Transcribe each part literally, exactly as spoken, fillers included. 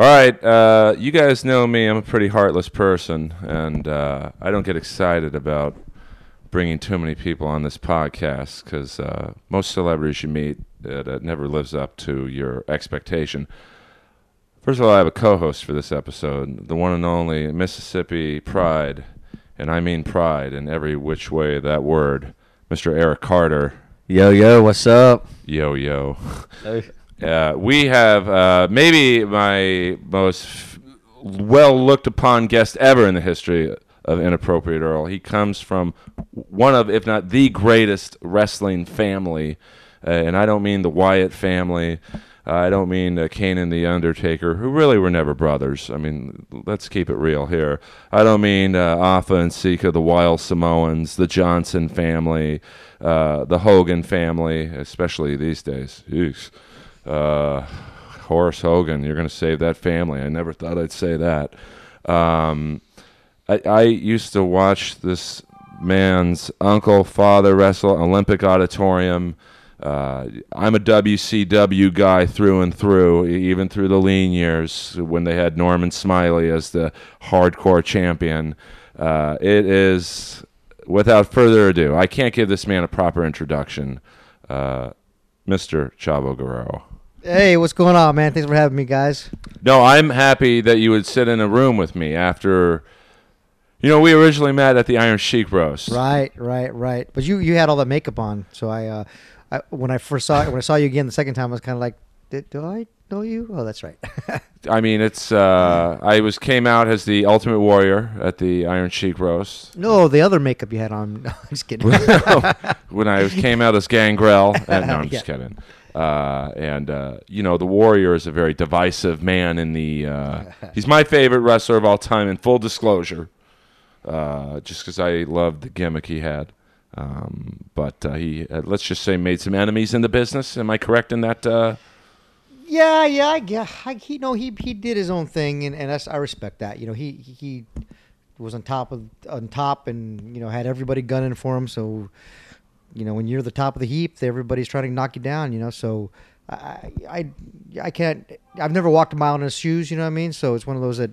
All right, uh, you guys know me. I'm a pretty heartless person, and uh, I don't get excited about bringing too many people on this podcast because uh, most celebrities you meet, it, it never lives up to your expectation. First of all, I have a co-host for this episode, the one and only Mississippi Pride, and I mean pride in every which way that word, Mister Eric Carter. Yo, yo, what's up? Yo, yo. Hey. Uh, we have uh, maybe my most f- well-looked-upon guest ever in the history of Inappropriate Earl. He comes from one of, if not the greatest wrestling family, uh, and I don't mean the Wyatt family. Uh, I don't mean uh, Kane and the Undertaker, who really were never brothers. I mean, let's keep it real here. I don't mean uh, Afa and Sika, the Wild Samoans, the Johnson family, uh, the Hogan family, especially these days. Eesh. Uh, Horace Hogan, you're going to save that family. I never thought I'd say that. Um, I, I used to watch this man's uncle, father wrestle, Olympic Auditorium. Uh, I'm a W C W guy through and through, even through the lean years when they had Norman Smiley as the hardcore champion. Uh, it is, without further ado, I can't give this man a proper introduction. Uh, Mister Chavo Guerrero. Hey, what's going on, man? Thanks for having me, guys. No, I'm happy that you would sit in a room with me after, you know, we originally met at the Iron Sheik roast. Right, right, right. But you, you had all that makeup on, so I, uh, I when I first saw when I saw you again the second time, I was kind of like, did, do I know you? Oh, that's right. I mean, it's uh, I was came out as the Ultimate Warrior at the Iron Sheik roast. No, the other makeup you had on. No, I'm just kidding. When I came out as Gangrel, uh, no, I'm just yeah. kidding. Uh, and, uh, you know, the Warrior is a very divisive man in the, uh, he's my favorite wrestler of all time in full disclosure, uh, just because I loved the gimmick he had. Um, but uh, he, uh, let's just say, made some enemies in the business. Am I correct in that? Uh... Yeah, yeah, yeah. I, he, no, he, he did his own thing, and, and that's, I respect that. You know, he, he was on top of, on top and, you know, had everybody gunning for him, so... You know, when you're the top of the heap, everybody's trying to knock you down, you know, so I I, I can't, I've never walked a mile in his shoes, you know what I mean? So it's one of those that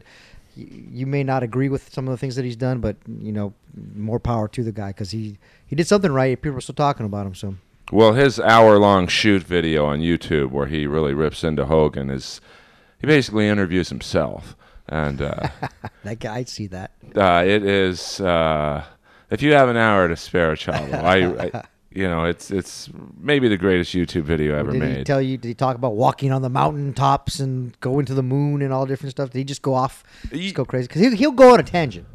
y- you may not agree with some of the things that he's done, but, you know, more power to the guy because he, he did something right. People are still talking about him, so. Well, his hour-long shoot video on YouTube where he really rips into Hogan is, he basically interviews himself. And uh, that guy, I see that. Uh, it is... Uh, If you have an hour to spare, Chavo, I, I, you know, it's it's maybe the greatest YouTube video ever did made. Did he tell you? Did he talk about walking on the mountain tops and going to the moon and all different stuff? Did he just go off, he, just go crazy? Because he, he'll go on a tangent.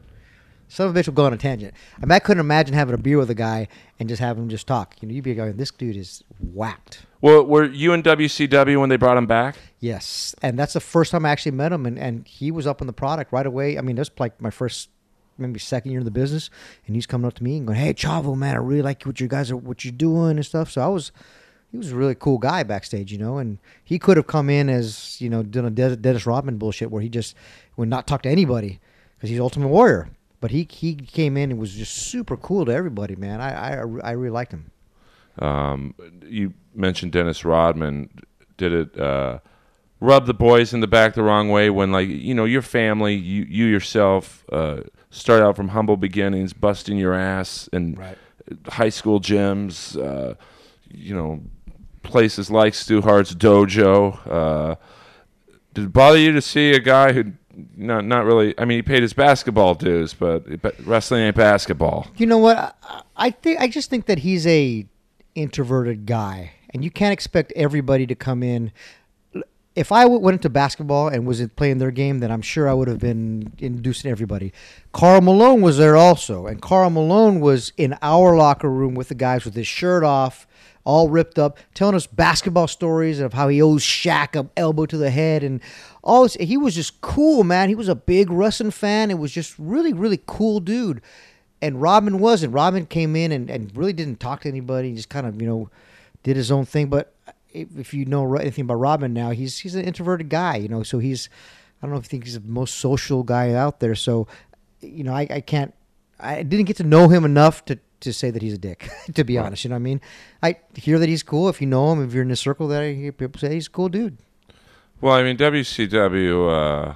Some of a bitch will go on a tangent. I mean, I couldn't imagine having a beer with a guy and just have him just talk. You know, you'd be going, this dude is whacked. Well, were you in W C W when they brought him back? Yes, and that's the first time I actually met him, and, and he was up in the product right away. I mean, that's like my first. Maybe second year in the business, and he's coming up to me and going, "Hey, Chavo, man, I really like what you guys are, what you're doing and stuff." So I was, he was a really cool guy backstage, you know. And he could have come in as, you know, done a Dennis Rodman bullshit where he just would not talk to anybody because he's Ultimate Warrior. But he he came in and was just super cool to everybody, man. I I, I really liked him. Um, you mentioned Dennis Rodman. Did it uh, rub the boys in the back the wrong way when, like, you know, your family, you you yourself. Uh, Start out from humble beginnings, busting your ass in right. high school gyms, uh, you know, places like Stu Hart's dojo. Uh, did it bother you to see a guy who, not not really? I mean, he paid his basketball dues, but wrestling ain't basketball. You know what? I, I think I just think that he's a introverted guy, and you can't expect everybody to come in. If I went into basketball and was playing their game, then I'm sure I would have been inducing everybody. Karl Malone was there also, and Karl Malone was in our locker room with the guys with his shirt off, all ripped up, telling us basketball stories of how he owes Shaq an elbow to the head. And all this. He was just cool, man. He was a big wrestling fan. It was just really, really cool dude. And Robin wasn't. Robin came in and, and really didn't talk to anybody. He just kind of, you know, did his own thing, but... If you know anything about Robin now, he's he's an introverted guy, you know, so he's, I don't know if you think he's the most social guy out there. So, you know, I, I can't, I didn't get to know him enough to, to say that he's a dick, to be right. honest. You know what I mean? I hear that he's cool. If you know him, if you're in a circle that I hear people say he's a cool dude. Well, I mean, W C W, uh,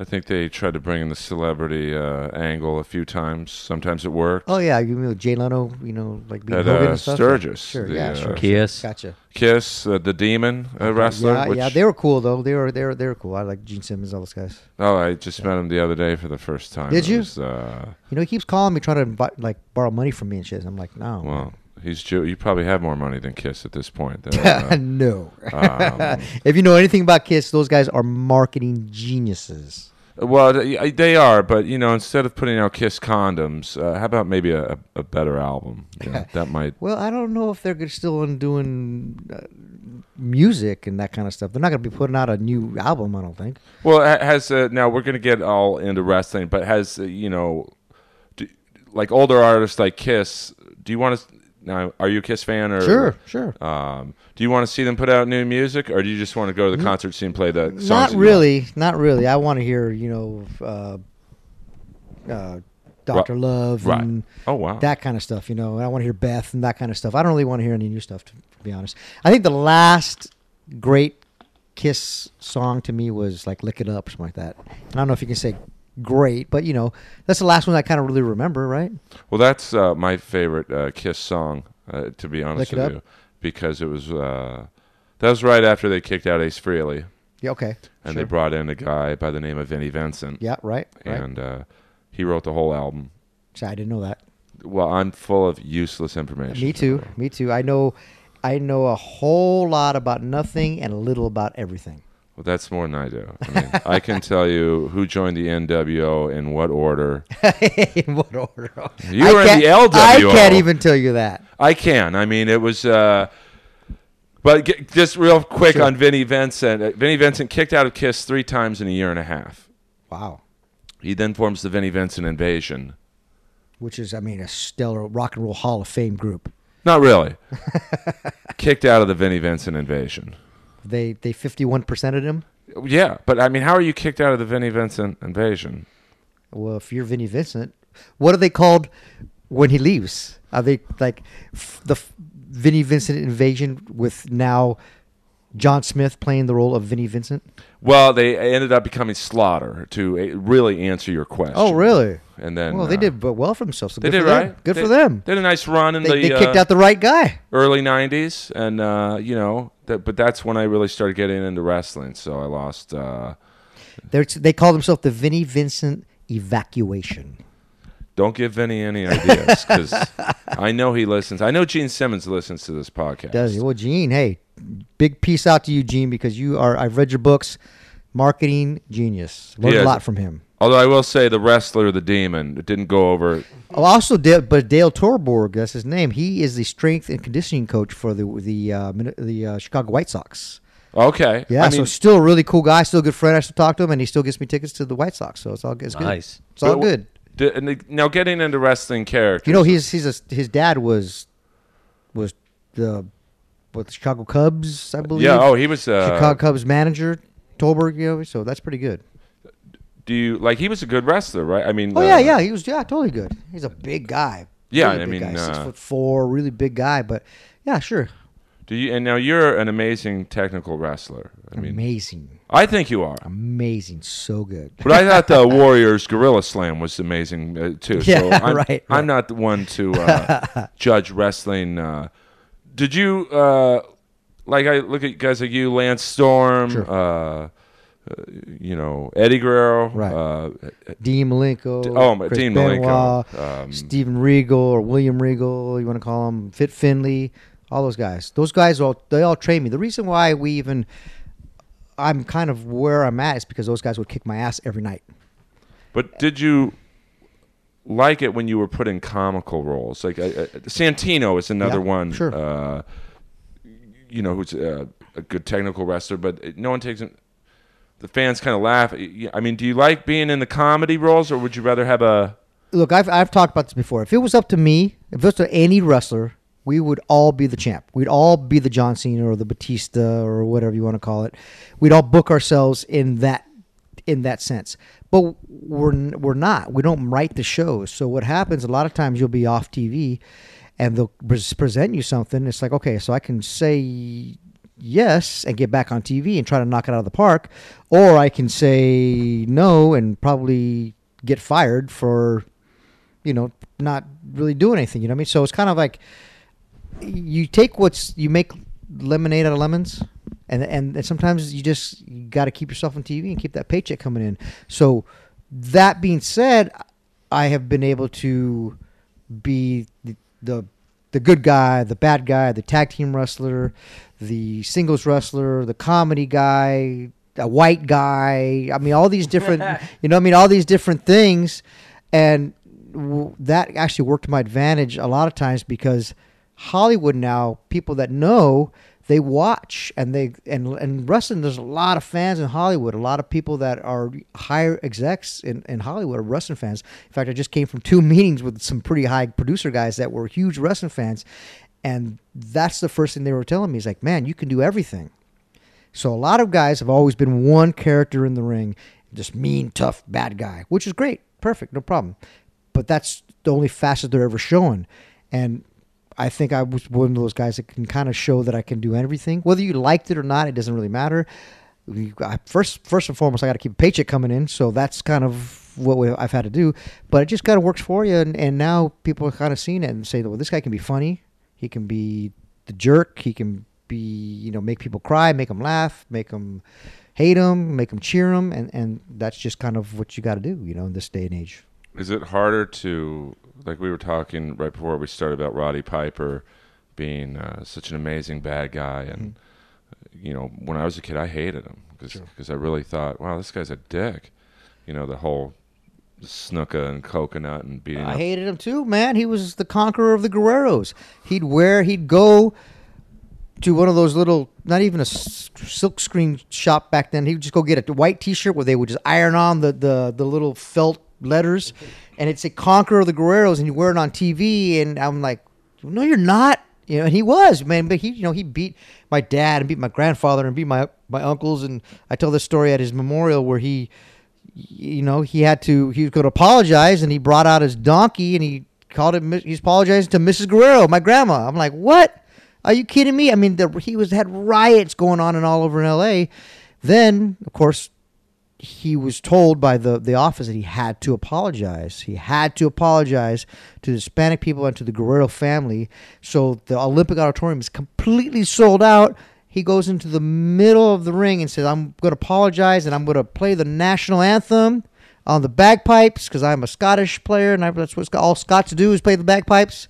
I think they tried to bring in the celebrity uh, angle a few times. Sometimes it worked. Oh, yeah. You know, Jay Leno, you know, like being Hogan uh, and stuff. Sturgis. Sure, the, yeah. Sure. Uh, Kiss. Gotcha. Kiss, uh, the demon uh, wrestler. Yeah, which, yeah, they were cool, though. They were they were, they were cool. I like Gene Simmons, all those guys. Oh, I just yeah. met him the other day for the first time. Did you? Was, uh, you know, he keeps calling me, trying to invite, like borrow money from me and shit. I'm like, no. Well. Man. He's Jew. You probably have more money than Kiss at this point. Uh, no. Um, if you know anything about Kiss, those guys are marketing geniuses. Well, they are, but you know, instead of putting out Kiss condoms, uh, how about maybe a, a better album? You know, that might. Well, I don't know if they're still doing uh, music and that kind of stuff. They're not going to be putting out a new album, I don't think. Well, has uh, now we're going to get all into wrestling, but has uh, you know, do, like older artists like Kiss? Do you want to? Now, are you a Kiss fan? Or, sure, sure. Um, do you want to see them put out new music, or do you just want to go to the concert scene and play the songs? Not really, not really. I want to hear, you know, uh, uh, Doctor Right. Love and Right. oh, wow. that kind of stuff, you know. And I want to hear Beth and that kind of stuff. I don't really want to hear any new stuff, to, to be honest. I think the last great Kiss song to me was like Lick It Up or something like that. And I don't know if you can say great, but you know, that's the last one I kind of really remember, right? Well, that's uh, my favorite uh, Kiss song, uh, to be honest with you, because it was uh, that was right after they kicked out Ace Frehley. Yeah, okay. And sure. they brought in a guy by the name of Vinnie Vincent. Yeah, right. And right. Uh, he wrote the whole album. So I didn't know that. Well, I'm full of useless information. Me too. Me too. I know, I know a whole lot about nothing and a little about everything. Well, that's more than I do. I mean, I can tell you who joined the N W O in what order. In what order? You I were in the L W O. I can't even tell you that. I can. I mean, it was... Uh, but get, just real quick sure. on Vinnie Vincent. Vinnie Vincent kicked out of Kiss three times in a year and a half. Wow. He then forms the Vinnie Vincent Invasion. Which is, I mean, a stellar rock and roll Hall of Fame group. Not really. Kicked out of the Vinnie Vincent Invasion. They they fifty-one percented him? Yeah, but I mean, how are you kicked out of the Vinnie Vincent Invasion? Well, if you're Vinnie Vincent, what are they called when he leaves? Are they like f- the f- Vinnie Vincent Invasion with now John Smith playing the role of Vinnie Vincent? Well, they ended up becoming Slaughter to really answer your question. Oh, really? And then well, they uh, did well for themselves. So they did right. Them. Good they, for them. They had a nice run in they, the they kicked uh, out the right guy. Early nineties, and uh, you know, that, but that's when I really started getting into wrestling. So I lost. Uh, they they call themselves the Vinnie Vincent Evacuation. Don't give Vinny any ideas because I know he listens. I know Gene Simmons listens to this podcast. Does he? Well, Gene, hey, big peace out to you, Gene, because you are. I've read your books, marketing genius. Learned yeah, a lot from him. Although I will say the wrestler, the demon, it didn't go over. Oh, also, but Dale Torborg, that's his name. He is the strength and conditioning coach for the the uh, the uh, Chicago White Sox. Okay. Yeah, I mean, so still a really cool guy, still a good friend. I still talk to him, and he still gets me tickets to the White Sox. So it's all it's nice. Good. It's all but, good. Now getting into wrestling characters, you know, he's he's a, his dad was was the what the Chicago Cubs, I believe. Yeah, oh, he was uh, Chicago Cubs manager, Torborg, you know, so that's pretty good. Do you like? He was a good wrestler, right? I mean, oh uh, yeah, yeah, he was yeah, totally good. He's a big guy. Yeah, really I mean, guy, six uh, foot four, really big guy, but yeah, sure. Do you? And now you're an amazing technical wrestler. I mean, amazing. I think you are amazing. So good. But I thought the Warriors Gorilla Slam was amazing uh, too. Yeah, so I'm, right, right. I'm not the one to uh, judge wrestling. Uh, did you uh, like? I look at guys like you, Lance Storm. Sure. Uh, uh, you know, Eddie Guerrero. Right. Uh, Dean Malenko. D- oh, Chris Dean Malenko. Um, Steven Regal or William Regal. You want to call him Fit Finlay. All those guys. Those guys, all they all train me. The reason why we even, I'm kind of where I'm at is because those guys would kick my ass every night. But did you like it when you were put in comical roles? Like uh, uh, Santino is another yeah, one, sure. uh, you know, who's uh, a good technical wrestler, but no one takes him. The fans kind of laugh. I mean, do you like being in the comedy roles, or would you rather have a... Look, I've I've talked about this before. If it was up to me, if it was to any wrestler... we would all be the champ. We'd all be the John Cena or the Batista or whatever you want to call it. We'd all book ourselves in that in that sense. But we're we're not. We don't write the shows. So what happens, a lot of times you'll be off T V and they'll present you something. It's like, okay, so I can say yes and get back on T V and try to knock it out of the park, or I can say no and probably get fired for, you know, not really doing anything. You know what I mean? So it's kind of like you take what's, you make lemonade out of lemons, and and, and sometimes you just got to keep yourself on T V and keep that paycheck coming in. So that being said, I have been able to be the, the the good guy, the bad guy, the tag team wrestler, the singles wrestler, the comedy guy, a white guy. I mean, all these different, you know, I mean, all these different things. And w- that actually worked to my advantage a lot of times, because Hollywood now, people that know, they watch, and they, and, and wrestling, there's a lot of fans in Hollywood. A lot of people that are higher execs in, in Hollywood are wrestling fans. In fact, I just came from two meetings with some pretty high producer guys that were huge wrestling fans. And that's the first thing they were telling me is like, man, you can do everything. So a lot of guys have always been one character in the ring, just mean, tough, bad guy, which is great. Perfect. No problem. But that's the only facet they're ever showing. And I think I was one of those guys that can kind of show that I can do everything. Whether you liked it or not, it doesn't really matter. First, first and foremost, I got to keep a paycheck coming in. So that's kind of what we, I've had to do. But it just kind of works for you. And, and now people are kind of seeing it and say, well, this guy can be funny. He can be the jerk. He can be, you know, make people cry, make them laugh, make them hate them, make them cheer them. And, and that's just kind of what you got to do, you know, in this day and age. Is it harder to, like we were talking right before we started about Roddy Piper being uh, such an amazing bad guy, and mm-hmm. you know, when I was a kid, I hated him because because I really thought, wow, this guy's a dick. You know, the whole snooker and coconut and beating. I up. hated him too, man. He was the conqueror of the Guerreros. He'd wear, he'd go to one of those little, not even a silk screen shop back then. He would just go get a white T-shirt where they would just iron on the the, the little felt letters, and it's a Conqueror of the Guerreros, and you wear it on T V, and I'm like, no, you're not, you know. And he was, man, but he, you know, he beat my dad and beat my grandfather and beat my my uncles, and I tell this story at his memorial where he, you know, he had to, he was going to apologize, and he brought out his donkey, and he called it, he's apologizing to Missus Guerrero, my grandma. I'm like, what? Are you kidding me? I mean, the, he was had riots going on and all over in L A. Then, of course, he was told by the, the office that he had to apologize. He had to apologize to the Hispanic people and to the Guerrero family. So the Olympic Auditorium is completely sold out. He goes into the middle of the ring and says, I'm going to apologize, and I'm going to play the national anthem on the bagpipes because I'm a Scottish player, and I, that's what all Scots do is play the bagpipes.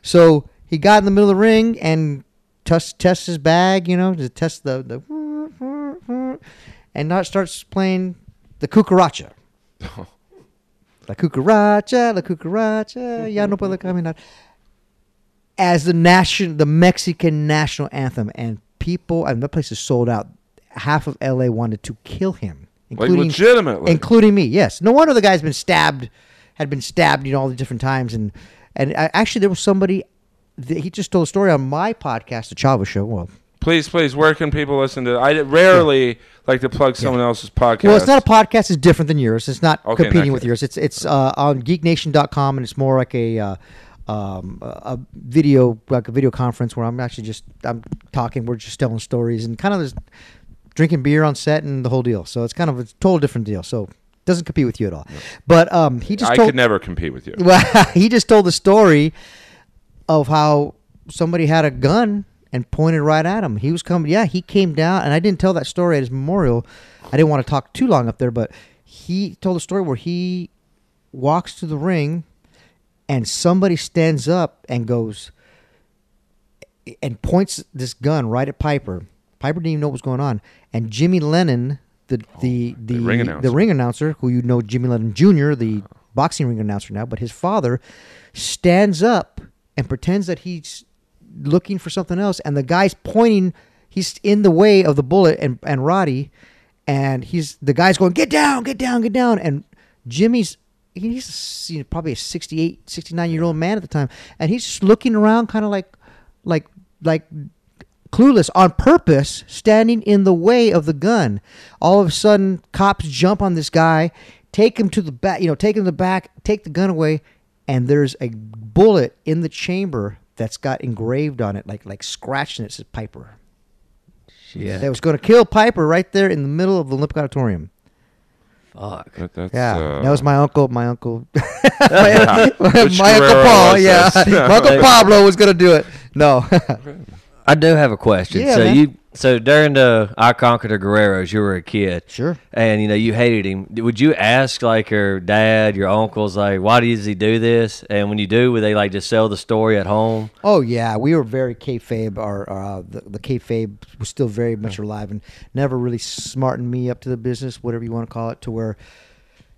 So he got in the middle of the ring and test, test his bag, you know, to test the... the and now it starts playing the Cucaracha. La Cucaracha, La Cucaracha, ya no puedo caminar. As the nation, the Mexican national anthem. And people, I mean, that place is sold out. Half of L A wanted to kill him. Including, like legitimately. Including me, yes. No wonder the guy's been stabbed, had been stabbed, you know, all the different times. And, and I, actually, there was somebody, that he just told a story on my podcast, The Chavo Show. Well, Please, please, where can people listen to it? I rarely yeah. like to plug someone yeah. else's podcast. Well, it's not a podcast. It's different than yours. It's not okay, competing not with yours. It's it's uh, on geek nation dot com, and it's more like a uh, um, a video like a video conference where I'm actually just I'm talking. We're just telling stories and kind of just drinking beer on set and the whole deal. So it's kind of a total different deal. So it doesn't compete with you at all. No. But um, he just I told, could never compete with you. Well, he just told the story of how somebody had a gun and pointed right at him. He was coming. Yeah, he came down. And I didn't tell that story at his memorial. I didn't want to talk too long up there. But he told a story where he walks to the ring. And somebody stands up and goes. And points this gun right at Piper. Piper didn't even know what was going on. And Jimmy Lennon, the oh, the, the, the, ring announcer. the ring announcer. Who you know, Jimmy Lennon Junior, the oh. boxing ring announcer now. But his father stands up and pretends that he's looking for something else, and the guy's pointing, he's in the way of the bullet and, and Roddy, and he's the guy's going, get down, get down, get down. And Jimmy's, he's you know, probably a sixty-eight, sixty-nine year old man at the time, and he's just looking around kind of like like like clueless on purpose, standing in the way of the gun. All of a sudden, cops jump on this guy, take him to the back, you know, take him to the back, take the gun away, and there's a bullet in the chamber that's got engraved on it, like like scratching it, says Piper. Yeah. That was going to kill Piper right there in the middle of the Olympic Auditorium. Fuck. That, that's, yeah, uh, that was my uncle. My uncle. my yeah. my uncle Paul. Yeah, my uncle Pablo was gonna do it. No. I do have a question. Yeah, so man. you, so during the I Conquered the Guerreros, you were a kid. Sure. And you know you hated him. Would you ask like your dad, your uncles, like why does he do this? And when you do, would they like just sell the story at home? Oh yeah, we were very kayfabe. Our, our uh, the, the kayfabe was still very much alive and never really smartened me up to the business, whatever you want to call it, to where,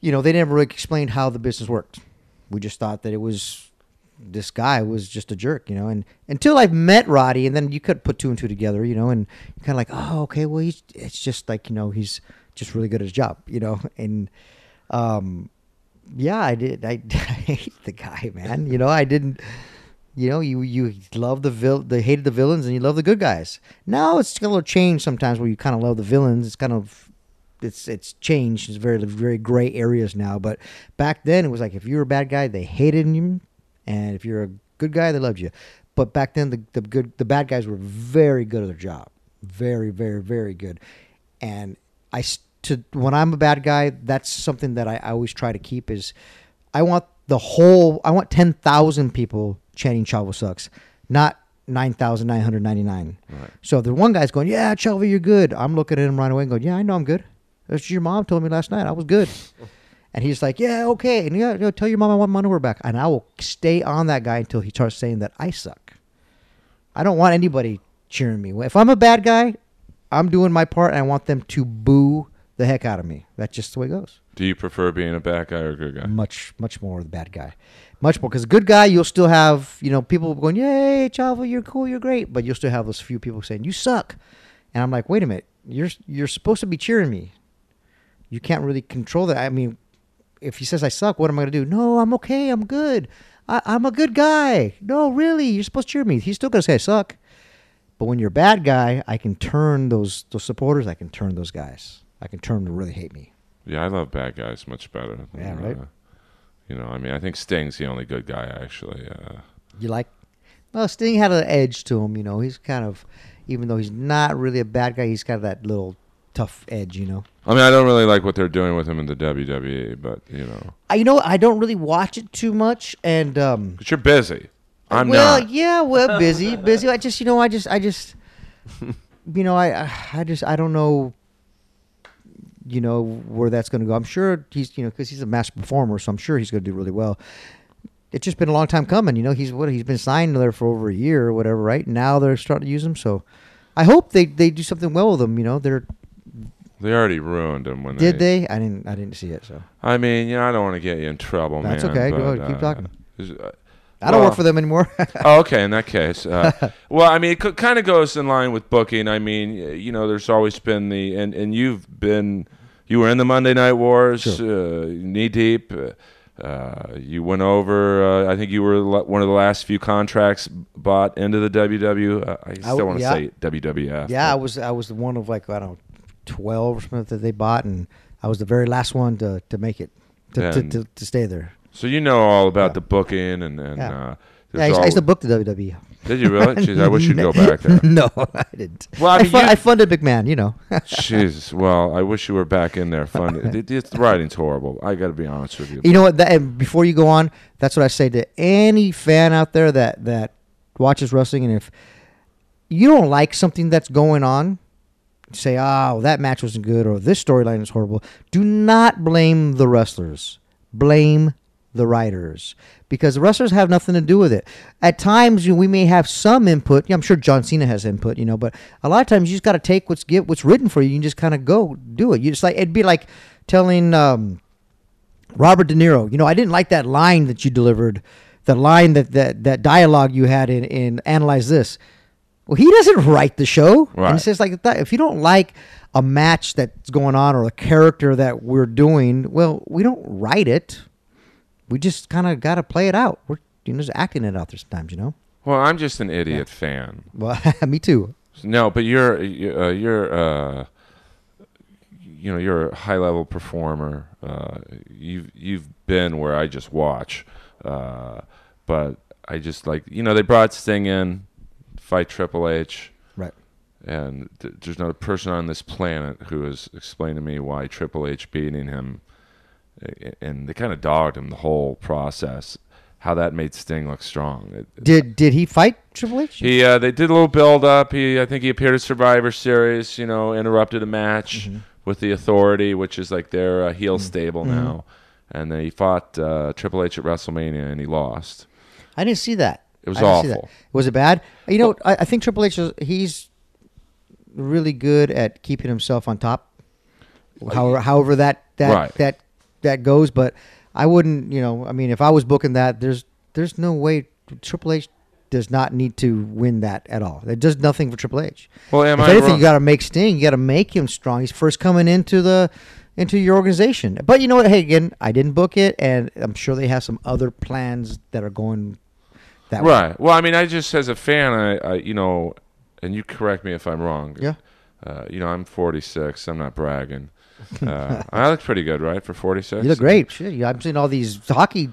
you know, they never really explained how the business worked. We just thought that it was. This guy was just a jerk, you know, and until I've met Roddy, and then you could put two and two together, you know, and kind of like, oh, okay, well, he's, it's just like, you know, he's just really good at his job, you know, and um, yeah, I did, I, I hate the guy, man, you know, I didn't, you know, you you love the vil, they hated the villains, and you love the good guys. Now it's a little change sometimes where you kind of love the villains. It's kind of it's it's changed. It's very very gray areas now, but back then it was like if you were a bad guy, they hated you. And if you're a good guy, they loved you. But back then, the, the good, the bad guys were very good at their job, very, very, very good. And I, to when I'm a bad guy, that's something that I, I always try to keep is, I want the whole, I want ten thousand people chanting Chavo sucks, not nine thousand nine hundred ninety nine. Right. So if the one guy's going, yeah, Chavo, you're good. I'm looking at him right away and going, yeah, I know I'm good. That's what your mom told me last night. I was good. And he's like, yeah, okay. And yeah, tell your mom I want my underwear back. And I will stay on that guy until he starts saying that I suck. I don't want anybody cheering me. If I'm a bad guy, I'm doing my part, and I want them to boo the heck out of me. That's just the way it goes. Do you prefer being a bad guy or a good guy? Much, much more the bad guy. Much more. Because a good guy, you'll still have, you know, people going, yay, Chavo, you're cool, you're great. But you'll still have those few people saying, you suck. And I'm like, wait a minute. You're, you're supposed to be cheering me. You can't really control that. I mean... If he says I suck, what am I going to do? No, I'm okay. I'm good. I, I'm a good guy. No, really. You're supposed to cheer me. He's still going to say I suck. But when you're a bad guy, I can turn those those supporters. I can turn those guys. I can turn them to really hate me. Yeah, I love bad guys much better. Yeah, right? Uh, you know, I mean, I think Sting's the only good guy, actually. Uh, you like? Well, Sting had an edge to him, you know. He's kind of, even though he's not really a bad guy, he's got that little... tough edge, you know. I mean, I don't really like what they're doing with him in the W W E, but you know, I you know I don't really watch it too much, and um, but you're busy. I'm well, not. Well, yeah, well, busy, busy. I just, you know, I just, I just, you know, I, I just, I don't know, you know, where that's going to go. I'm sure he's, you know, because he's a master performer, so I'm sure he's going to do really well. It's just been a long time coming, you know. He's what he's been signed there for over a year or whatever, right? Now they're starting to use him, so I hope they they do something well with him. You know, they're. They already ruined him when Did they... Did they? I didn't I didn't see it, so... I mean, you know, I don't want to get you in trouble, That's man. That's okay. Go ahead. Keep uh, talking. Uh, I don't well, work for them anymore. Oh, okay. In that case. Uh, well, I mean, it kind of goes in line with booking. I mean, you know, there's always been the... And, and you've been... You were in the Monday Night Wars, sure. uh, knee-deep. Uh, you went over... Uh, I think you were one of the last few contracts bought into the W W... Uh, I still want to yeah. say W W F. Yeah, I was, I was the one of, like, I don't... twelve or something that they bought, and I was the very last one to, to make it, to, to, to, to stay there. So you know all about yeah. the booking and... and yeah, uh, yeah I, used, all... I used to book the W W E. Did you really? Jeez, I wish you'd go back there. No, I didn't. Well, I, mean, I, fun, you... I funded McMahon, you know. Jeez, well, I wish you were back in there funding. The, the writing's horrible. I got to be honest with you. You know what? That, and before you go on, that's what I say to any fan out there that, that watches wrestling, and if you don't like something that's going on, say, oh, that match wasn't good, or this storyline is horrible. Do not blame the wrestlers. Blame the writers, because the wrestlers have nothing to do with it. At times, you know, we may have some input. I'm sure John Cena has input, you know, but a lot of times you just got to take what's give, what's written for you. You can just kind of go do it. You just like it'd be like telling um, Robert De Niro, you know, I didn't like that line that you delivered, the line that that that dialogue you had in in Analyze This. Well, he doesn't write the show. Right. And he says, like, if you don't like a match that's going on or a character that we're doing, well, we don't write it. We just kind of got to play it out. We're you know, just acting it out there sometimes, you know? Well, I'm just an idiot yeah. fan. Well, me too. No, but you're, uh, you're uh, you know, you're a high-level performer. Uh, you've, you've been where I just watch. Uh, but I just like, you know, they brought Sting in. Fight Triple H, right? And th- there's not a person on this planet who has explained to me why Triple H beating him, and they kind of dogged him the whole process, how that made Sting look strong. It, did it, did he fight Triple H? He uh, they did a little build up. He I think he appeared at Survivor Series. You know, interrupted a match mm-hmm. with the Authority, which is like their uh, heel mm-hmm. stable mm-hmm. now. And then he fought uh, Triple H at WrestleMania, and he lost. I didn't see that. It was I awful. Didn't see that. Was it bad? You know, I, I think Triple H, he's really good at keeping himself on top. However, however that that, right. that that goes. But I wouldn't, you know, I mean, if I was booking that, there's there's no way Triple H does not need to win that at all. It does nothing for Triple H. Well, am if I anything, wrong? You got to make Sting. You got to make him strong. He's first coming into the. into your organization. But you know what? Hey, again, I didn't book it, and I'm sure they have some other plans that are going that right. way. Right. Well, I mean, I just, as a fan, I, I you know, and you correct me if I'm wrong. Yeah. Uh, you know, I'm forty-six. I'm not bragging. Uh, I look pretty good, right, for forty-six? You look great. Sure. I've seen all these hockey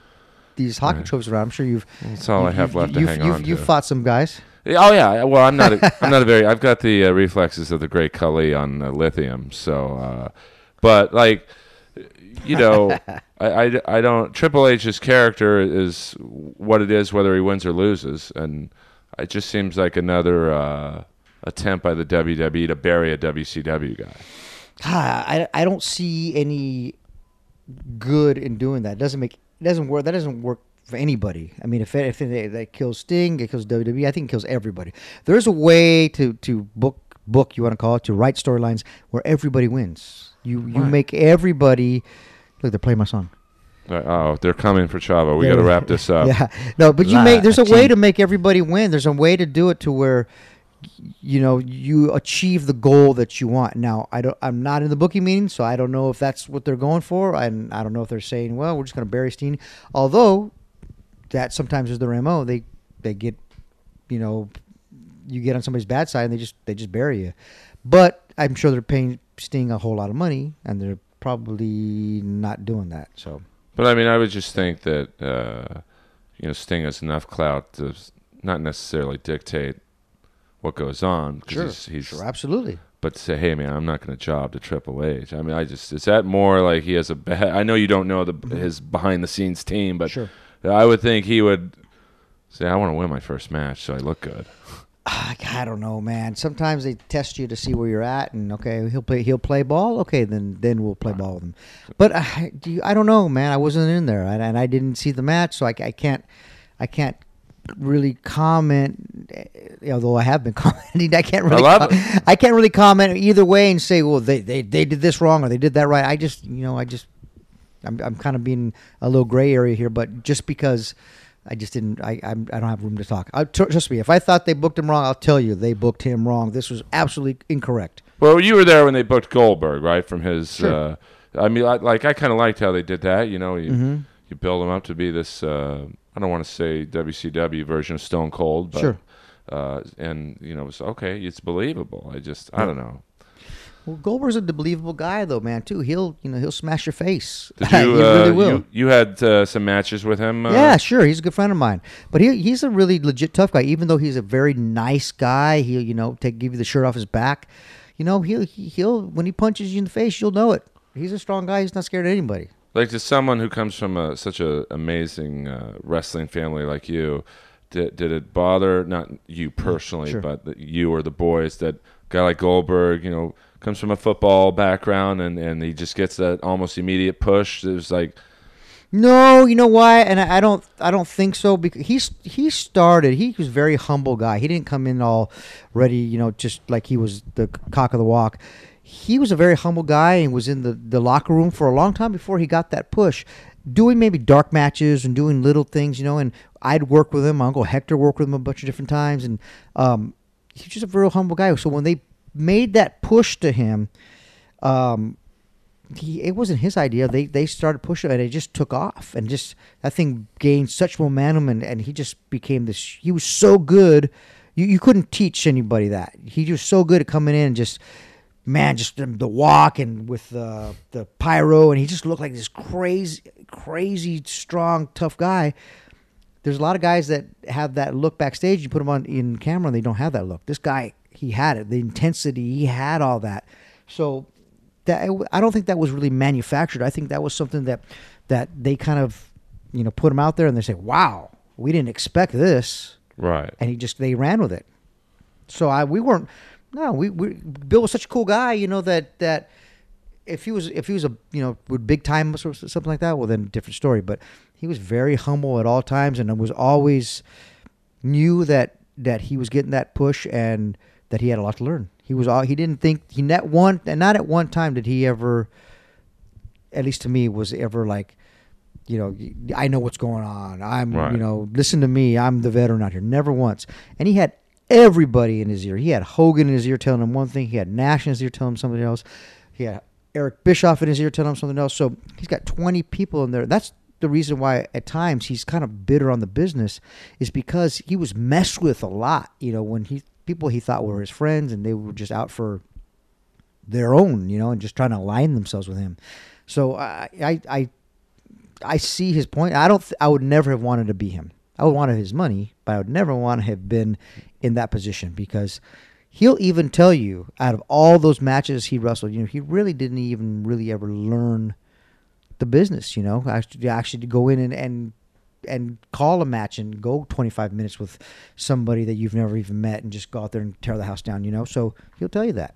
these hockey right. trophies around. I'm sure you've... That's all you, I have left to hang on to. You've fought some guys. Oh, yeah. Well, I'm not a, I'm not a very... I've got the uh, reflexes of the great Kali on uh, lithium, so... Uh, But, like, you know, I, I, I don't... Triple H's character is what it is, whether he wins or loses. And it just seems like another uh, attempt by the W W E to bury a W C W guy. I, I don't see any good in doing that. It doesn't make... It doesn't work. That doesn't work for anybody. I mean, if, if that kills Sting, it kills W W E. I think it kills everybody. There's a way to, to book, book, you want to call it, to write storylines where everybody wins. You you right. make everybody look. They're playing my song. Uh, oh, they're coming for Chavo. We yeah. got to wrap this up. Yeah, no, but you La- make. There's a way to make everybody win. There's a way to do it to where, you know, you achieve the goal that you want. Now, I don't. I'm not in the booking meeting, so I don't know if that's what they're going for. And I don't know if they're saying, well, we're just going to bury Steen. Although, that sometimes is their M O. They they get, you know, you get on somebody's bad side and they just they just bury you. But I'm sure they're paying Sting a whole lot of money, and they're probably not doing that. So, but I mean, I would just think that uh, you know, Sting has enough clout to not necessarily dictate what goes on. Sure, he's, he's, sure, absolutely. But to say, hey, man, I'm not going to job to Triple H. I mean, I just is that more like he has a bad. I know you don't know the mm-hmm. his behind the scenes team, but sure. I would think he would say, I want to win my first match, so I look good. I don't know, man. Sometimes they test you to see where you're at, and okay, he'll play. He'll play ball. Okay, then then we'll play ball with him. But I, do you, I don't know, man. I wasn't in there, and, and I didn't see the match, so I, I can't, I can't really comment. Although I have been commenting, I can't really, I, love com- it. I can't really comment either way and say, well, they, they they did this wrong or they did that right. I just, you know, I just, I'm I'm kind of being a little gray area here, but just because. I just didn't. I I don't have room to talk. I, trust me. If I thought they booked him wrong, I'll tell you they booked him wrong. This was absolutely incorrect. Well, you were there when they booked Goldberg, right? From his. Sure. Uh, I mean, I, like I kind of liked how they did that. You know, you mm-hmm. you build him up to be this. Uh, I don't want to say W C W version of Stone Cold, but sure. Uh, and you know, it's okay. It's believable. I just I don't know. Well, Goldberg's a believable guy, though, man. Too, he'll you know he'll smash your face. Did you, he really uh, will. You, you had uh, some matches with him. Uh... Yeah, sure. He's a good friend of mine, but he he's a really legit tough guy. Even though he's a very nice guy, he'll you know take give you the shirt off his back. You know he'll he'll when he punches you in the face, you'll know it. He's a strong guy. He's not scared of anybody. Like to someone who comes from a, such an amazing uh, wrestling family like you, did did it bother not you personally, sure. but the, you or the boys that guy like Goldberg, you know. Comes from a football background, and, and he just gets that almost immediate push. It was like, no, you know why? And I, I don't, I don't think so because he he started. He was a very humble guy. He didn't come in all ready, you know, just like he was the cock of the walk. He was a very humble guy and was in the, the locker room for a long time before he got that push, doing maybe dark matches and doing little things, you know. And I'd work with him. My Uncle Hector worked with him a bunch of different times, and um, he's just a very humble guy. So when they made that push to him, um, he, it wasn't his idea. They they started pushing it, and it just took off. And just that thing gained such momentum, and, and he just became this. He was so good. You, you couldn't teach anybody that. He was so good at coming in and just, man, just the, the walk and with the, the pyro, and he just looked like this crazy, crazy, strong, tough guy. There's a lot of guys that have that look backstage. You put them on in camera, and they don't have that look. This guy he had it, the intensity, he had all that. So that I don't think that was really manufactured. I think that was something that that they kind of, you know, put him out there and they say, wow, we didn't expect this. Right. And he just, they ran with it. So I, we weren't, no, we, we, Bill was such a cool guy, you know, that, that if he was, if he was a, you know, with big time or something like that, well then different story, but he was very humble at all times and was always knew that, that he was getting that push and that he had a lot to learn. He was all, he didn't think he net one, and not at one time did he ever, at least to me, was ever like, you know, I know what's going on. I'm, right. you know, listen to me. I'm the veteran out here. Never once. And he had everybody in his ear. He had Hogan in his ear telling him one thing. He had Nash in his ear telling him something else. He had Eric Bischoff in his ear telling him something else. So he's got twenty people in there. That's the reason why at times he's kind of bitter on the business, is because he was messed with a lot. You know, when he, people he thought were his friends and they were just out for their own, you know, and just trying to align themselves with him. So I, I, I, I see his point. I don't. Th- I would never have wanted to be him. I would wanted his money, but I would never want to have been in that position, because he'll even tell you, out of all those matches he wrestled, you know, he really didn't even really ever learn the business. You know, actually, actually to go in and, and and call a match and go twenty-five minutes with somebody that you've never even met and just go out there and tear the house down. You know, so he'll tell you that.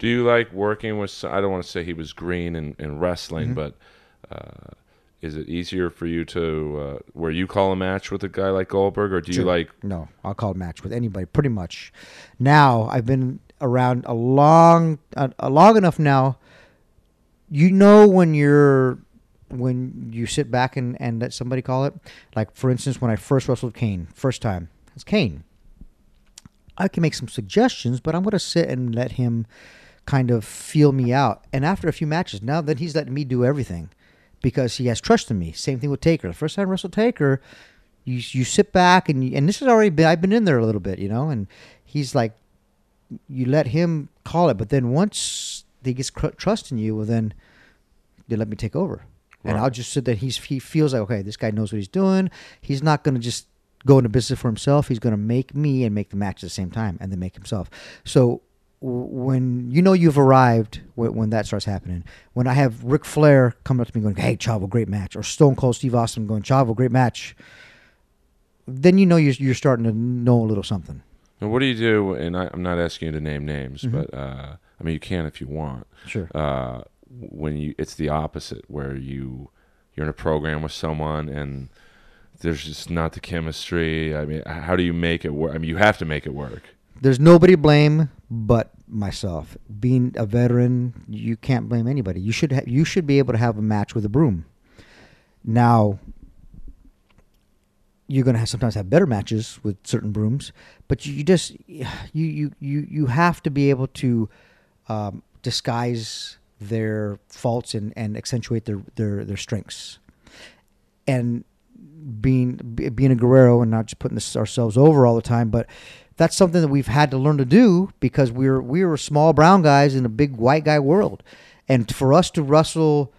Do you like working with? I don't want to say he was green in, in wrestling, mm-hmm. but. Uh, Is it easier for you to, uh, where you call a match with a guy like Goldberg, or do you Dude, like... No, I'll call a match with anybody, pretty much. Now, I've been around a long, a, a long enough now, you know when you're, when you sit back and, and let somebody call it. Like, for instance, when I first wrestled Kane, first time, it's Kane. I can make some suggestions, but I'm going to sit and let him kind of feel me out. And after a few matches, now that he's letting me do everything, because he has trust in me. Same thing with Taker. The first time I wrestled Taker, you you sit back, and you, and this has already been, I've been in there a little bit, you know, and he's like, you let him call it, but then once he gets cr- trust in you, well then, they let me take over. Right. And I'll just sit there, he's, he feels like, okay, this guy knows what he's doing, he's not going to just go into business for himself, he's going to make me and make the match at the same time, and then make himself. So, when you know you've arrived, when, when that starts happening, when I have Ric Flair coming up to me going, hey, Chavo, great match, or Stone Cold Steve Austin going, Chavo, great match, then you know you're, you're starting to know a little something. And what do you do, and I, I'm not asking you to name names, mm-hmm. but, uh, I mean, you can if you want. Sure. Uh, when you, it's the opposite, where you, you're in a program with someone and there's just not the chemistry. I mean, how do you make it work? I mean, you have to make it work. There's nobody to blame but myself. Being a veteran, you can't blame anybody. You should ha- you should be able to have a match with a broom. Now, you're going to sometimes have better matches with certain brooms, but you, you just you, you you you have to be able to um, disguise their faults and, and accentuate their, their, their strengths. And being being a Guerrero and not just putting this ourselves over all the time, but that's something that we've had to learn to do, because we were we were small brown guys in a big white guy world, and for us to wrestle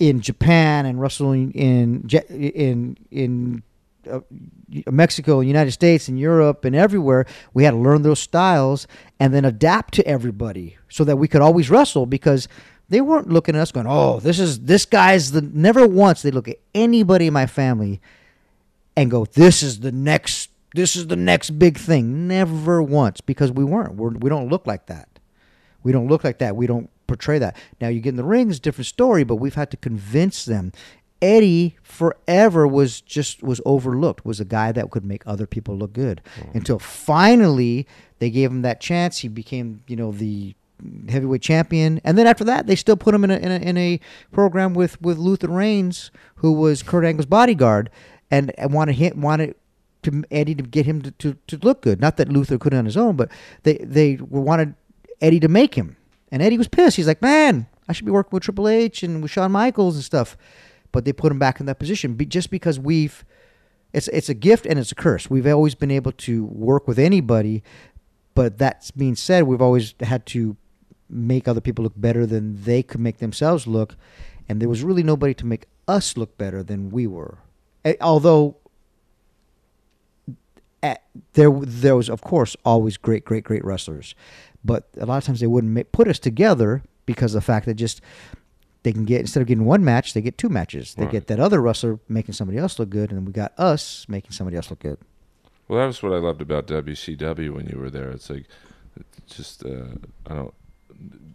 in Japan and wrestling in in in uh, Mexico, United States, and Europe, and everywhere, we had to learn those styles and then adapt to everybody so that we could always wrestle, because they weren't looking at us going, "Oh, this is this guy's the." Never once they look at anybody in my family and go, "This is the next." This is the next big thing. Never once, because we weren't. We're, we don't look like that. We don't look like that. We don't portray that. Now, you get in the ring, it's a different story, but we've had to convince them. Eddie forever was just was overlooked, was a guy that could make other people look good, mm-hmm. until finally they gave him that chance. He became, you know, the heavyweight champion, and then after that, they still put him in a in a, in a program with, with Luther Reigns, who was Kurt Angle's bodyguard, and, and wanted him, wanted. to Eddie to get him to, to, to look good. Not that Luther couldn't on his own, but they, they wanted Eddie to make him. And Eddie was pissed. He's like, man, I should be working with Triple H and with Shawn Michaels and stuff. But they put him back in that position be, just because we've... It's it's a gift and it's a curse. We've always been able to work with anybody, but that being said, we've always had to make other people look better than they could make themselves look. And there was really nobody to make us look better than we were. Although... at, there there was, of course, always great, great, great wrestlers. But a lot of times they wouldn't make, put us together because of the fact that just they can get, instead of getting one match, they get two matches. They right. get that other wrestler making somebody else look good, and then we got us making somebody else look good. Well, that was what I loved about W C W when you were there. It's like just, uh, I don't,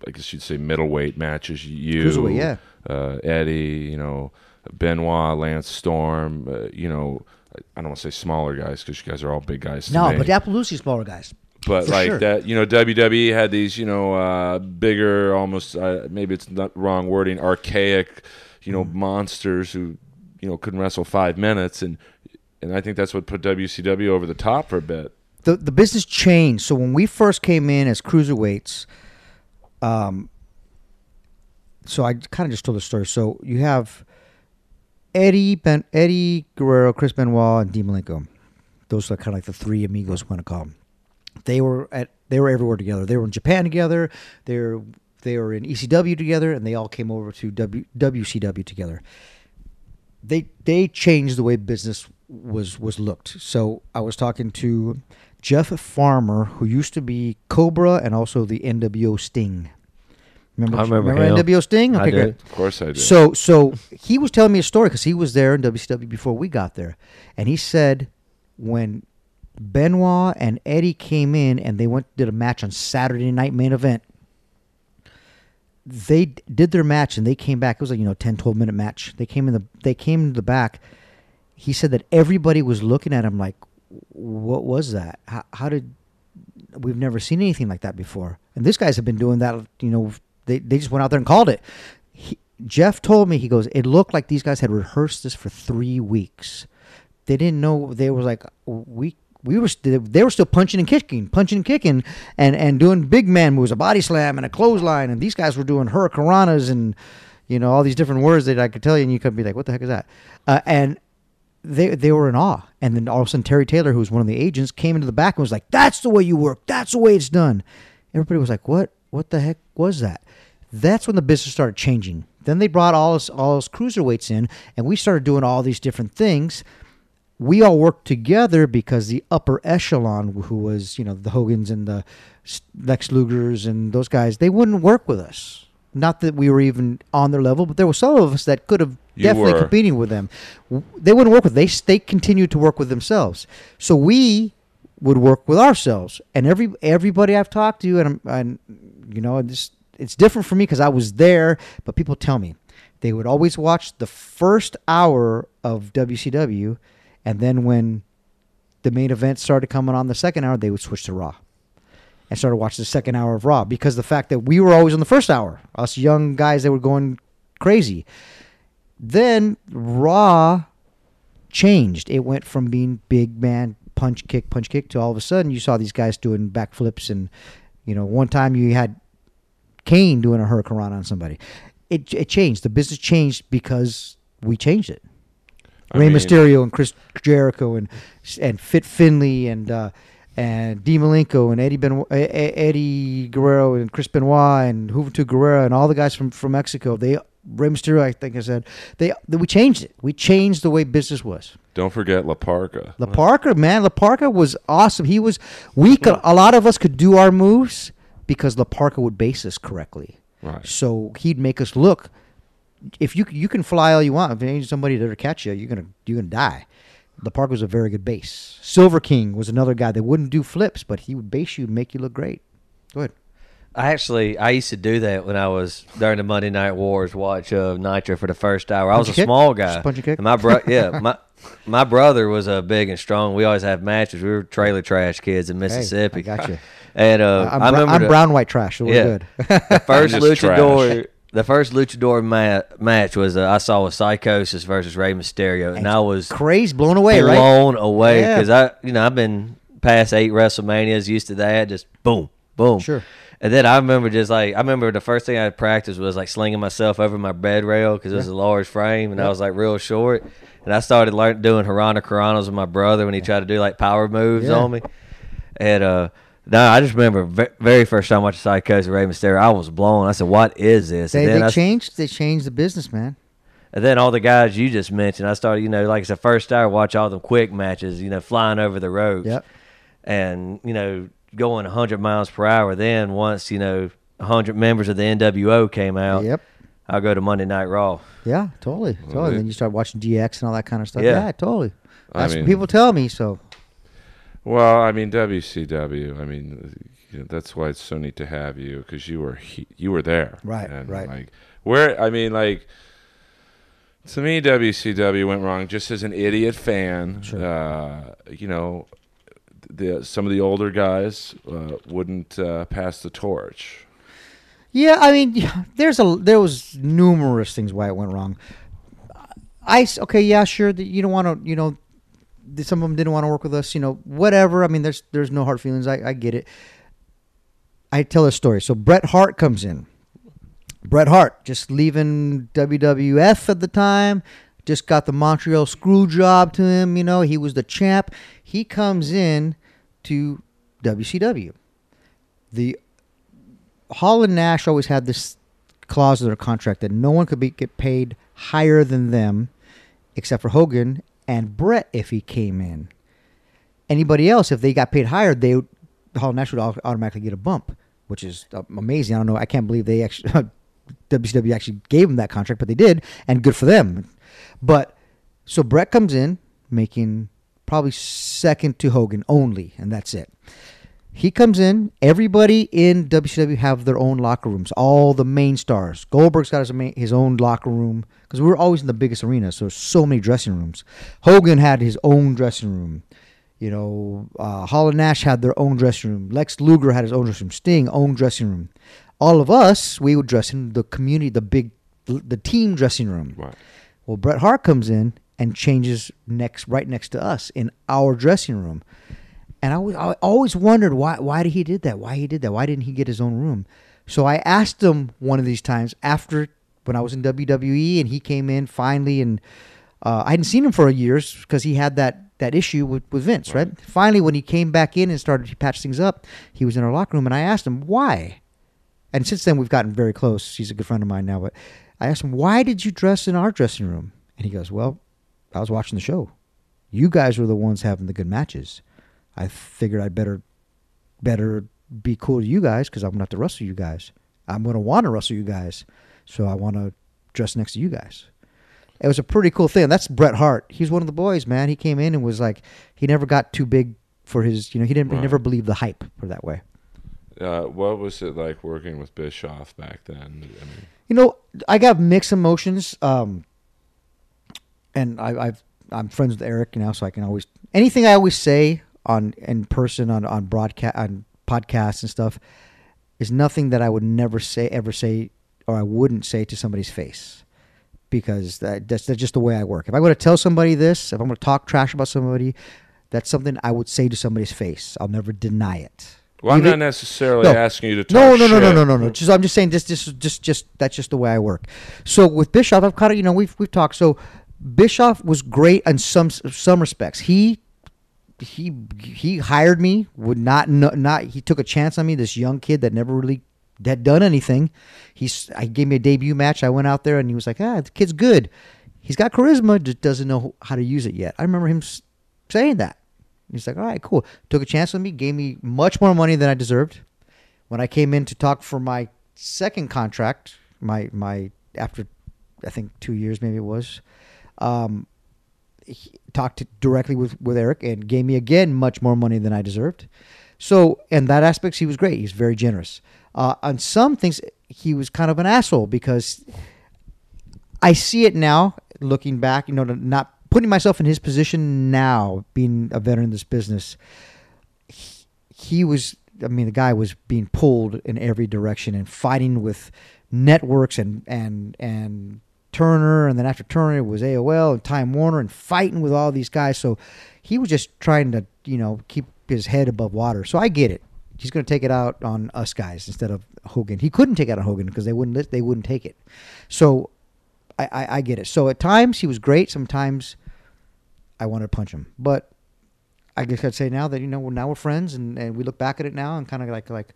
I guess you'd say middleweight matches. You, Cruiserweight, yeah. uh, Eddie, you know, Benoit, Lance Storm, uh, you know, I don't want to say smaller guys because you guys are all big guys today. No, but absolutely smaller guys. But For like sure. that, you know, W W E had these, you know, uh, bigger, almost, uh, maybe it's not wrong wording, archaic, you know, mm-hmm. monsters who, you know, couldn't wrestle five minutes. And and I think that's what put W C W over the top for a bit. The the business changed. So when we first came in as cruiserweights, um, so I kind of just told the story. So you have Eddie, Ben, Eddie Guerrero, Chris Benoit, and Dean Malenko. Those are kind of like the three amigos we want to call them. They were at they were everywhere together. They were in Japan together. They were, they were in E C W together, and they all came over to w, W C W together. They they changed the way business was was looked. So I was talking to Jeff Farmer, who used to be Cobra and also the N W O Sting. Remember, I remember, remember N W O Sting? Okay, I great. Of course I do. So so he was telling me a story because he was there in W C W before we got there, and he said when Benoit and Eddie came in and they went did a match on Saturday night main event. They did their match and they came back. It was like, you know, ten, twelve minute match. They came in the they came to the back. He said that everybody was looking at him like, what was that? How, how did we've never seen anything like that before? And these guys have been doing that, you know, they they just went out there and called it. He, Jeff told me, he goes, it looked like these guys had rehearsed this for three weeks. They didn't know. They were like, we We were st- they were still punching and kicking, punching and kicking, and, and doing big man moves, a body slam and a clothesline, and these guys were doing hurricanranas and, you know, all these different words that I could tell you, and you could be like, what the heck is that? Uh, and they they were in awe. And then all of a sudden, Terry Taylor, who was one of the agents, came into the back and was like, that's the way you work. That's the way it's done. Everybody was like, what? What the heck was that? That's when the business started changing. Then they brought all us all us cruiserweights in, and we started doing all these different things. We all worked together because the upper echelon, who was, you know, the Hogans and the Lex Lugers and those guys, they wouldn't work with us. Not that we were even on their level, but there were some of us that could have you definitely were. competing with them. They wouldn't work with them. They, they continued to work with themselves. So we would work with ourselves. And every everybody I've talked to, and, I'm, and you know, it's, it's different for me because I was there, but people tell me. They would always watch the first hour of W C W. And then when the main event started coming on the second hour, they would switch to Raw and started watching the second hour of Raw because the fact that we were always on the first hour, us young guys that were going crazy. Then Raw changed. It went from being big man, punch, kick, punch, kick to all of a sudden you saw these guys doing backflips. And, you know, one time you had Kane doing a hurricanrana on somebody. It, it changed. The business changed because we changed it. I Rey mean, Mysterio and Chris Jericho and and Fit Finlay and uh, and Dean Malenko and Eddie Benoit, Eddie Guerrero and Chris Benoit and Juventud Guerrera and all the guys from, from Mexico. They Rey Mysterio, I think I said they, they we changed it. We changed the way business was. Don't forget La Parka. La Parka, man, La Parka was awesome. He was we could a lot of us could do our moves because La Parka would base us correctly. Right. So he'd make us look. If you you can fly all you want, if there ain't somebody there to catch you, you're gonna you're gonna die. La Parka was a very good base. Silver King was another guy that wouldn't do flips, but he would base you and make you look great. Go ahead. I actually I used to do that when I was during the Monday Night Wars watch of Nitro for the first hour. I punch was a kick? small guy. Just punch and kick. And my bro, yeah, my my brother was a uh, big and strong. We always had matches. We were trailer trash kids in Mississippi. Hey, I got you. And uh, I'm, I remember I'm the, brown white trash. So we're yeah, good. The first luchador. The first luchador mat- match was uh, I saw was Psychosis versus Rey Mysterio, and I was crazy, blown away, blown right? away because yeah. I, you know, I've been past eight WrestleManias, used to that, just boom, boom, sure. And then I remember just like I remember the first thing I had practiced was like slinging myself over my bed rail because it was yeah. a large frame, and yeah. I was like real short, and I started learning doing hurricanranas with my brother when he yeah. tried to do like power moves yeah. on me, and uh. No, I just remember v- very first time watching Psychosis, Rey Mysterio, I was blown. I said, "What is this?" And they then they I, changed. They changed the business, man. And then all the guys you just mentioned, I started, you know, like I said, first I watch all the quick matches, you know, flying over the ropes. Yep. And, you know, going one hundred miles per hour. Then once, you know, one hundred members of the N W O came out, yep, I'll go to Monday Night Raw. Yeah, totally. Totally. Well, then you start watching D X and all that kind of stuff. Yeah, yeah, totally. That's I mean, what people tell me, so. Well, I mean, W C W, I mean, you know, that's why it's so neat to have you, because you were he- you were there. Right, and right. Like, where, I mean, like, to me, W C W went wrong just as an idiot fan. Sure. Uh, you know, the, some of the older guys uh, wouldn't uh, pass the torch. Yeah, I mean, there's a there was numerous things why it went wrong. I, okay, yeah, sure, you don't want to, you know, some of them didn't want to work with us, you know, whatever. I mean, there's there's no hard feelings. I, I get it. I tell a story. So Bret Hart comes in. Bret Hart, just leaving W W F at the time, just got the Montreal screw job to him, you know, he was the champ. He comes in to W C W. The Hall and Nash always had this clause in their contract that no one could be, get paid higher than them except for Hogan and Brett if he came in. Anybody else, if they got paid higher, they would, Hall and Nash would automatically get a bump, which is amazing. I don't know. I can't believe they actually W C W actually gave him that contract, but they did, and good for them. But so Brett comes in making probably second to Hogan only, and that's it. He comes in. Everybody in W C W have their own locker rooms. All the main stars. Goldberg's got his, main, his own locker room because we were always in the biggest arena, so so many dressing rooms. Hogan had his own dressing room. You know, uh, Hall and Nash had their own dressing room. Lex Luger had his own dressing room. Sting, own dressing room. All of us, we would dress in the community, the big, the team dressing room. Right. Well, Bret Hart comes in and changes next, right next to us in our dressing room. And I, was, I always wondered why why did he did that? Why he did that? Why didn't he get his own room? So I asked him one of these times after when I was in W W E and he came in finally, and uh, I hadn't seen him for years because he had that that issue with, with Vince, right? right? Finally, when he came back in and started to patch things up, he was in our locker room, and I asked him why. And since then, we've gotten very close. He's a good friend of mine now, but I asked him, why did you dress in our dressing room? And he goes, well, I was watching the show. You guys were the ones having the good matches. I figured I'd better better be cool to you guys because I'm going to have to wrestle you guys. I'm going to want to wrestle you guys, so I want to dress next to you guys. It was a pretty cool thing. That's Bret Hart. He's one of the boys, man. He came in and was like, he never got too big for his, you know, he didn't right. he never believed the hype for that way. Uh, what was it like working with Bischoff back then? I mean, you know, I got mixed emotions, um, and I, I've, I'm friends with Eric now, so I can always, anything I always say, on in person on on broadcast on podcasts and stuff is nothing that I would never say ever say or I wouldn't say to somebody's face, because that, that's, that's just the way I work. If I were to tell somebody this, if I'm going to talk trash about somebody, that's something I would say to somebody's face. I'll never deny it. Well, I'm not necessarily asking you to talk shit. No, no, no, no, no, no. Just I'm just saying this this just just that's just the way I work. So with Bischoff, I've kind of, you know, we've we've talked. So Bischoff was great in some some respects. He He he hired me. Would not not he took a chance on me. This young kid that never really had done anything. He I gave me a debut match. I went out there and he was like, ah, the kid's good. He's got charisma, just doesn't know how to use it yet. I remember him saying that. He's like, all right, cool. Took a chance on me. Gave me much more money than I deserved. When I came in to talk for my second contract, my my after I think two years maybe it was. Um, He talked to, directly with, with Eric and gave me again much more money than I deserved. So in that aspect, he was great. He's very generous. Uh, on some things, he was kind of an asshole, because I see it now looking back, you know, not putting myself in his position now, being a veteran in this business. He, he was, I mean, the guy was being pulled in every direction and fighting with networks and, and, and, Turner, and then after Turner it was A O L and Time Warner, and fighting with all these guys. So he was just trying to, you know, keep his head above water. So I get it. He's going to take it out on us guys instead of Hogan. He couldn't take it out on Hogan because they wouldn't they wouldn't take it. So I, I, I get it. So at times he was great. Sometimes I wanted to punch him. But I guess I'd say now that, you know, now we're friends, and, and we look back at it now and kind of like like.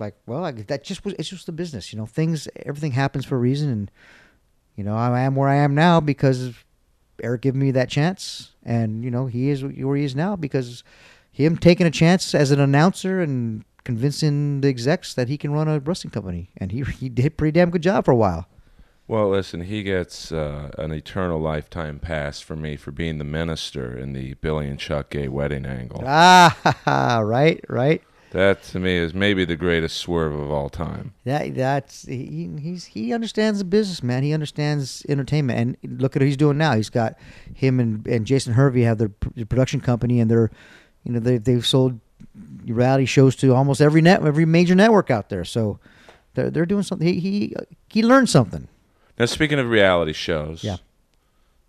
Like, well, I, that just was, it's just the business, you know, things, everything happens for a reason. And you know, I am where I am now because Eric gave me that chance. And, you know, he is where he is now because him taking a chance as an announcer and convincing the execs that he can run a wrestling company. And he, he did a pretty damn good job for a while. Well, listen, he gets uh, an eternal lifetime pass for me for being the minister in the Billy and Chuck gay wedding angle. Ah, right, right. That, to me, is maybe the greatest swerve of all time. That that's he he's, he understands the business, man. He understands entertainment. And look at what he's doing now. He's got him and, and Jason Hervey have their production company, and they're, you know, they, they've sold reality shows to almost every net, every major network out there. So they're, they're doing something. He, he, he learned something. Now, speaking of reality shows, yeah.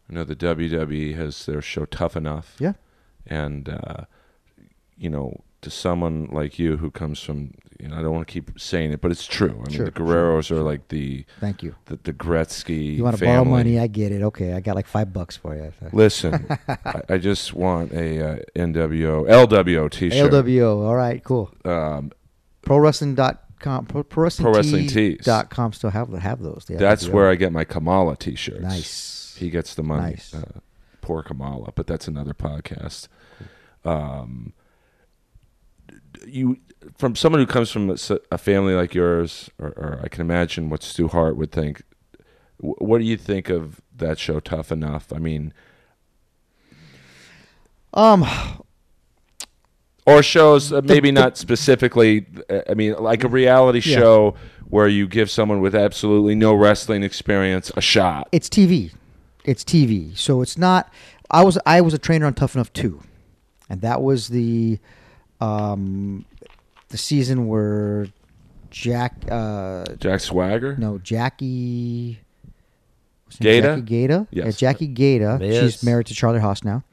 I know the W W E has their show Tough Enough. Yeah. And, uh, you know, to someone like you who comes from, you know, I don't want to keep saying it, but it's true. I sure, mean, the Guerreros sure, are sure. like the... Thank you. The, the Gretzky family. You want to borrow money, I get it. Okay, I got like five bucks for you. Listen, I, I just want a uh, N W O, L W O t-shirt. L W O, all right, cool. Um, Pro Wrestling dot com. Com, pro, pro wrestling, pro wrestling tees. Dot com still have have those. They that's have where I get my Kamala t-shirts. Nice. He gets the money. Nice. Uh, poor Kamala, but that's another podcast. Um, you from someone who comes from a, a family like yours, or, or I can imagine what Stu Hart would think. W- what do you think of that show, Tough Enough? I mean, um. Or shows, uh, maybe the, the, not specifically, uh, I mean, like a reality yeah. show where you give someone with absolutely no wrestling experience a shot. It's T V. It's T V. So it's not, I was I was a trainer on Tough Enough two. And that was the um, the season where Jack. Uh, Jack Swagger? No, Jackie. Gata? Jackie Gata. Yes. Yeah, Jackie Gata. Yes. She's married to Charlie Haas now.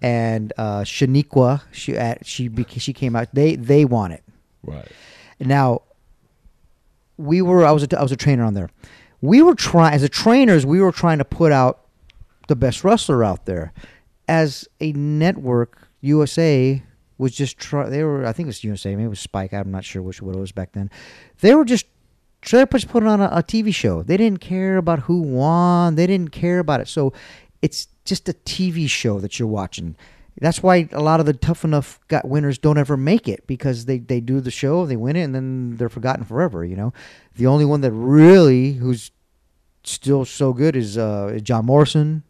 And uh, Shaniqua, she at, she she came out. They they won it. Right. Now, we were. I was a, I was a trainer on there. We were trying as a trainers. We were trying to put out the best wrestler out there. As a network, U S A was just try. They were. I think it was U S A. Maybe it was Spike. I'm not sure which what it was back then. They were just trying to put on a, a T V show. They didn't care about who won. They didn't care about it. So it's just a T V show that you're watching. That's why a lot of the Tough Enough got winners don't ever make it, because they, they do the show, they win it, and then they're forgotten forever, you know? The only one that really, who's still so good is uh, John Morrison.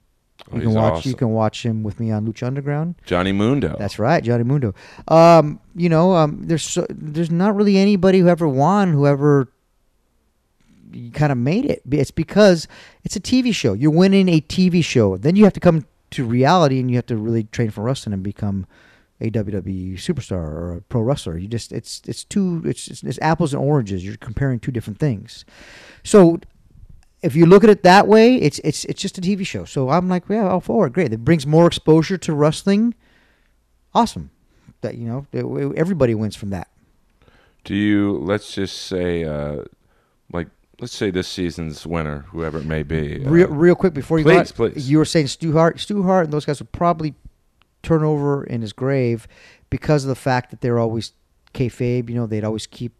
Oh, you can watch awesome. You can watch him with me on Lucha Underground. Johnny Mundo. That's right, Johnny Mundo. Um, you know, um, there's so, there's not really anybody who ever won, who ever kind of made it. It's because it's a T V show. You're winning a T V show. Then you have to come to reality, and you have to really train for wrestling and become a W W E superstar or a pro wrestler. You just it's it's two it's it's, it's apples and oranges. You're comparing two different things. So if you look at it that way, it's it's it's just a T V show. So I'm like, yeah, all forward, great. It brings more exposure to wrestling. Awesome. That you know, it, everybody wins from that. Do you? Let's just say, uh, like. Let's say this season's winner, whoever it may be. Uh, real, real quick, before you please, go out, please. You were saying Stu Hart. Stu Hart and those guys would probably turn over in his grave because of the fact that they're always kayfabe. You know, they'd always keep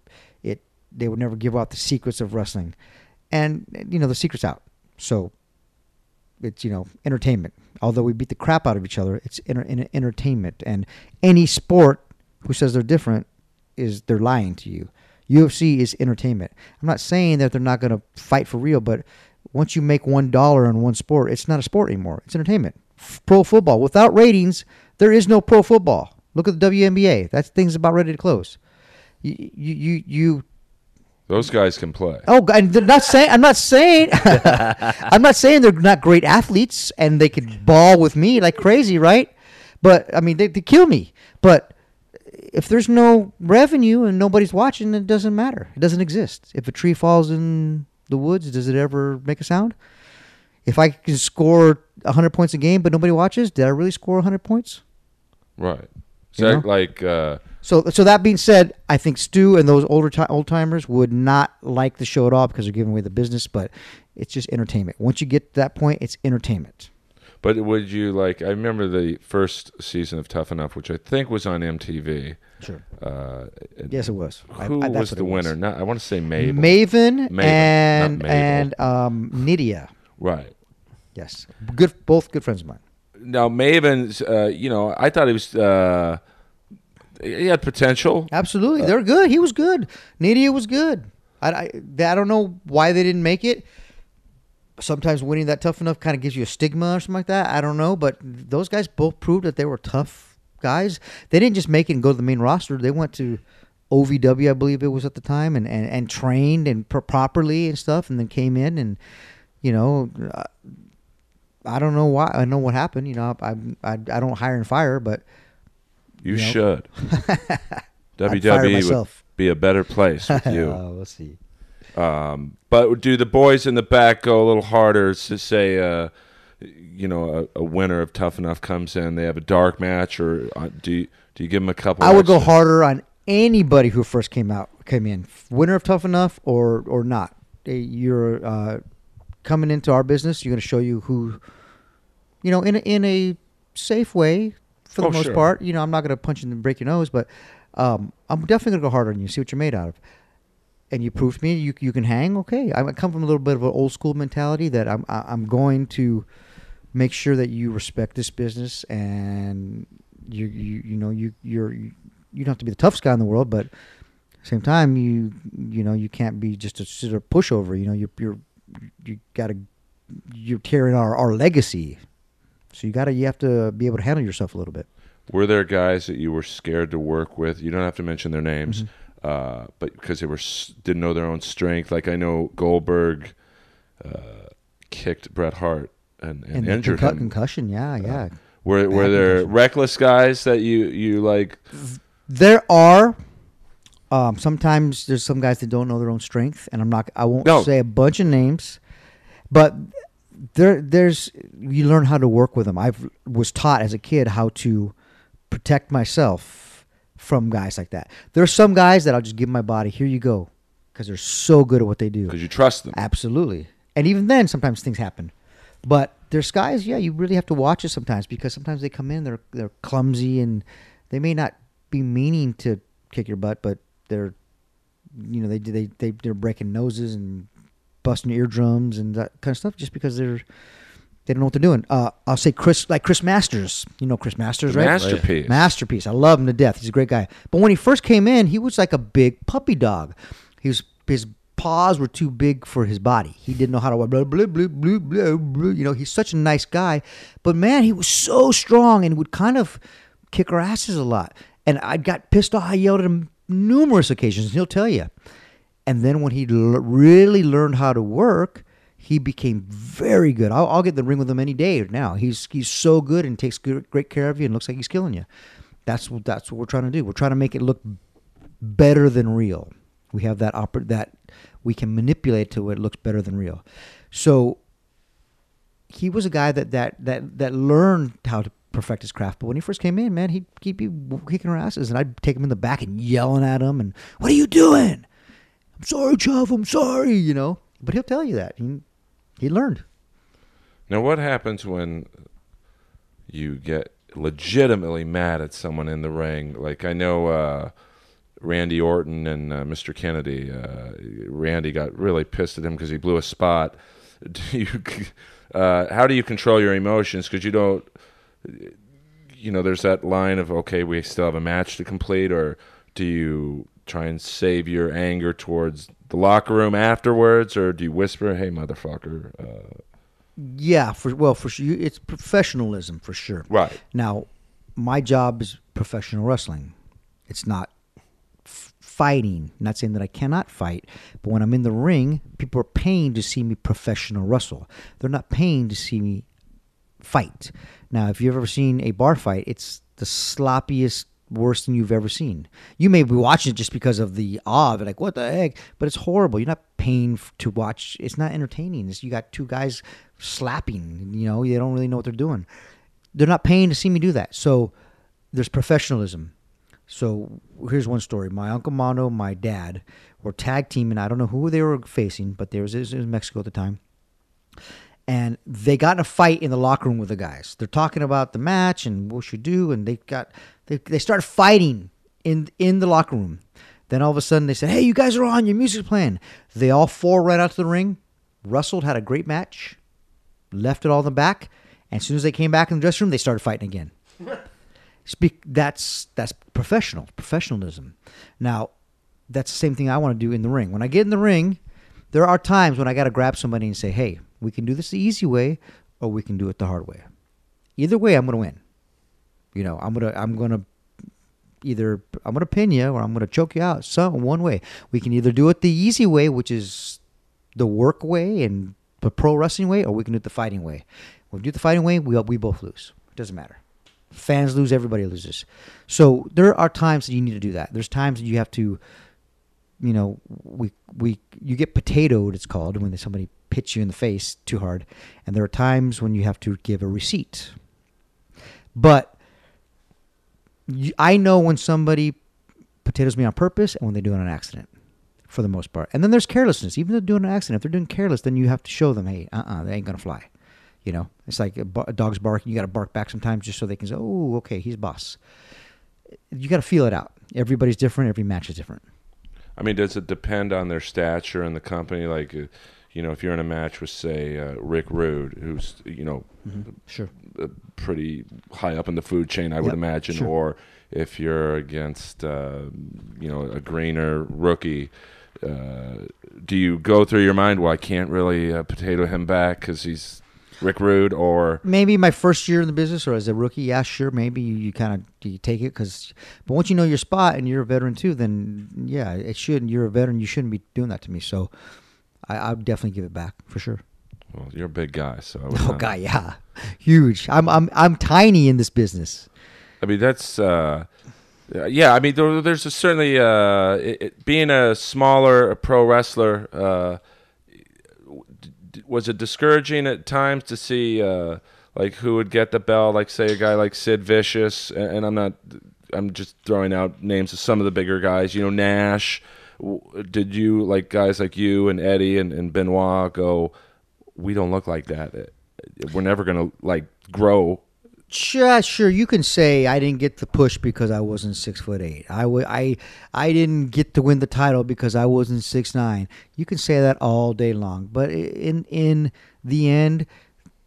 it. They would never give out the secrets of wrestling. And, you know, the secret's out. So it's, you know, entertainment. Although we beat the crap out of each other, it's inter- in- entertainment. And any sport who says they're different is they're lying to you. U F C is entertainment. I'm not saying that they're not going to fight for real, but once you make one dollar in one sport, it's not a sport anymore. It's entertainment. F- pro football. Without ratings, there is no pro football. Look at the W N B A. That thing's about ready to close. You, you, you, you Those guys can play. Oh, and they're not saying. I'm not saying. I'm not saying they're not great athletes and they could ball with me like crazy, right? But I mean, they they kill me. But if there's no revenue and nobody's watching, it doesn't matter. It doesn't exist. If a tree falls in the woods, does it ever make a sound? If I can score one hundred points a game but nobody watches, did I really score one hundred points? Right. So that, like uh... so. So that being said, I think Stu and those older t- old timers would not like the show at all because they're giving away the business. But it's just entertainment. Once you get to that point, it's entertainment. But would you like? I remember the first season of Tough Enough, which I think was on M T V. Sure. Uh, yes, it was. Who I, I, was the winner? Was. Not, I want to say Mabel. Maven, Maven and Mabel. and um, Nydia. Right. Yes. Good. Both good friends of mine. Now, Maven's, uh, you know, I thought he was, uh, he had potential. Absolutely. Uh, They're good. He was good. Nidia was good. I, I, I don't know why they didn't make it. Sometimes winning that tough enough kind of gives you a stigma or something like that. I don't know. But those guys both proved that they were tough guys. They didn't just make it and go to the main roster. They went to O V W, I believe it was at the time, and, and, and trained and pro- properly and stuff, and then came in and, you know, I, I don't know why. I know what happened. You know, I I, I don't hire and fire, but. You, you know. Should. W W E would be a better place with you. uh, we'll see. Um, but do the boys in the back go a little harder to say, uh, you know, a, a winner of Tough Enough comes in, they have a dark match, or uh, do you, do you give them a couple? I would go harder on anybody who first came out, came in, winner of Tough Enough or or not. You're uh, coming into our business. You're going to show you who, you know, in a, in a safe way for the oh, most sure. part. You know, I'm not going to punch you and break your nose, but um, I'm definitely going to go harder on you. See what you're made out of. And you proved me you you can hang. Okay, I come from a little bit of an old school mentality that I'm I'm going to make sure that you respect this business, and you you you know you you're you don't have to be the toughest guy in the world, but at the same time you you know you can't be just a, just a pushover. You know you you're you gotta you're carrying our, our legacy, so you gotta you have to be able to handle yourself a little bit. Were there guys that you were scared to work with? You don't have to mention their names. Mm-hmm. Uh, but because they were didn't know their own strength, like I know Goldberg uh, kicked Bret Hart and, and, and injured concu- him. Concussion, yeah, yeah. Uh, were were there concussion. Reckless guys that you you like? There are. Um, sometimes there's some guys that don't know their own strength, and I'm not. I won't no. say a bunch of names, but there there's you learn how to work with them. I was taught as a kid how to protect myself from guys like that. There are some guys that I'll just give my body, here you go, because they're so good at what they do. Because you trust them. Absolutely. And even then, sometimes things happen. But there's guys, yeah, you really have to watch it sometimes, because sometimes they come in, they're they're clumsy, and they may not be meaning to kick your butt, but they're, you know, they they they they're breaking noses and busting eardrums and that kind of stuff, just because they're they don't know what they're doing. Uh, I'll say Chris, like Chris Masters. You know Chris Masters, right? Masterpiece. Masterpiece. I love him to death. He's a great guy. But when he first came in, he was like a big puppy dog. He was, his paws were too big for his body. He didn't know how to walk. Blah, blah, blah, blah, blah, blah. You know, he's such a nice guy. But, man, he was so strong and would kind of kick our asses a lot. And I got pissed off. I yelled at him numerous occasions, and he'll tell you. And then when he l- really learned how to work, he became very good. I'll, I'll get in the ring with him any day now. He's he's so good and takes good, great care of you and looks like he's killing you. That's what that's what we're trying to do. We're trying to make it look better than real. We have that oper- that we can manipulate to it looks better than real. So he was a guy that that that that learned how to perfect his craft. But when he first came in, man, he'd, he'd be kicking our asses, and I'd take him in the back and yelling at him and, "What are you doing? I'm sorry, Chavo. I'm sorry." You know, but he'll tell you that. He, He learned. Now, what happens when you get legitimately mad at someone in the ring? Like, I know uh, Randy Orton and uh, Mister Kennedy. Uh, Randy got really pissed at him because he blew a spot. Do you, uh, how do you control your emotions? Because you don't, you know, there's that line of, okay, we still have a match to complete, or do you try and save your anger towards the locker room afterwards, or do you whisper, "Hey, motherfucker"? Uh, yeah, for well, for sure, it's professionalism for sure. Right now, my job is professional wrestling. It's not f- fighting. I'm not saying that I cannot fight, but when I'm in the ring, people are paying to see me professional wrestle. They're not paying to see me fight. Now, if you've ever seen a bar fight, it's the sloppiest, worse than you've ever seen. You may be watching it just because of the awe of it, like, what the heck? But it's horrible. You're not paying to watch. It's not entertaining. It's, you got two guys slapping. You know, they don't really know what they're doing. They're not paying to see me do that. So there's professionalism. So here's one story. My Uncle Mono, my dad, were tag teaming. I don't know who they were facing, but there was, it was in Mexico at the time. And they got in a fight in the locker room with the guys. They're talking about the match and what you do, and they got they they started fighting in in the locker room. Then all of a sudden they said, "Hey, you guys are on. Your music's playing." They all four ran out to the ring, wrestled, had a great match, left it all in the back. And as soon as they came back in the dressing room, they started fighting again. Speak. That's that's professional, professionalism. Now, that's the same thing I want to do in the ring. When I get in the ring, there are times when I got to grab somebody and say, hey, we can do this the easy way or we can do it the hard way. Either way, I'm going to win. You know, I'm going to I'm going to either I'm going to pin you or I'm going to choke you out. So one way. We can either do it the easy way, which is the work way and the pro wrestling way, or we can do it the fighting way. When we do it the fighting way, we we both lose. It doesn't matter. Fans lose, everybody loses. So there are times that you need to do that. There's times that you have to, you know, we we you get potatoed, it's called, when somebody hits you in the face too hard. And there are times when you have to give a receipt. But you, I know when somebody potatoes me on purpose and when they do it on accident, for the most part. And then there's carelessness. Even if they're doing an accident, if they're doing careless, then you have to show them, hey, uh-uh, they ain't going to fly. You know, it's like a, a dog's barking. You got to bark back sometimes just so they can say, oh, okay, he's boss. You got to feel it out. Everybody's different. Every match is different. I mean, does it depend on their stature and the company? Like, you know, if you're in a match with, say, uh, Rick Rude, who's, you know, mm-hmm. sure. pretty high up in the food chain, I yep. would imagine, sure. or if you're against, uh, you know, a greener rookie, uh, do you go through your mind, well, I can't really uh, potato him back because he's Rick Rude? Or maybe my first year in the business or as a rookie, yeah, sure, maybe you, you kind of you take it, because but once you know your spot and you're a veteran too, then yeah, it shouldn't. You're a veteran, you shouldn't be doing that to me. So I, I'll definitely give it back for sure. Well, you're a big guy, so I would oh not... god, yeah, huge. I'm I'm I'm tiny in this business. I mean that's uh, yeah. I mean there, there's a certainly uh, it, it, being a smaller pro wrestler. Uh, Was it discouraging at times to see uh, like who would get the bell? Like say a guy like Sid Vicious, and I'm not, I'm just throwing out names of some of the bigger guys. You know, Nash. Did you like guys like you and Eddie and, and Benoit go, we don't look like that. We're never gonna like grow. Sure, sure. You can say I didn't get the push because I wasn't six foot eight. I, w- I, I didn't get to win the title because I wasn't six nine. You can say that all day long. But in in the end,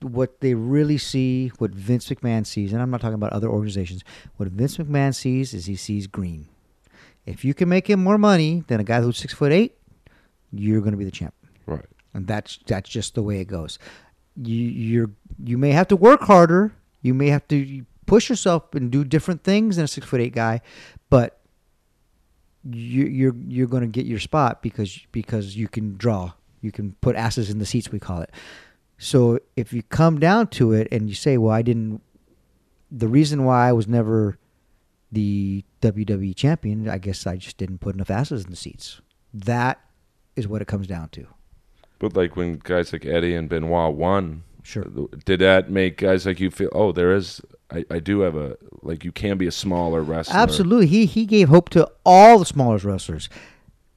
what they really see, what Vince McMahon sees, and I'm not talking about other organizations, what Vince McMahon sees is he sees green. If you can make him more money than a guy who's six foot eight, you're going to be the champ. Right. And that's that's just the way it goes. You you're you may have to work harder. You may have to push yourself and do different things than a six foot eight guy, but you, you're you're going to get your spot because because you can draw, you can put asses in the seats, we call it. So if you come down to it and you say, "Well, I didn't," the reason why I was never the W W E champion, I guess I just didn't put enough asses in the seats. That is what it comes down to. But like when guys like Eddie and Benoit won. Sure. Did that make guys like you feel, oh, there is, I, I do have a, like you can be a smaller wrestler? Absolutely. He he gave hope to all the smallest wrestlers.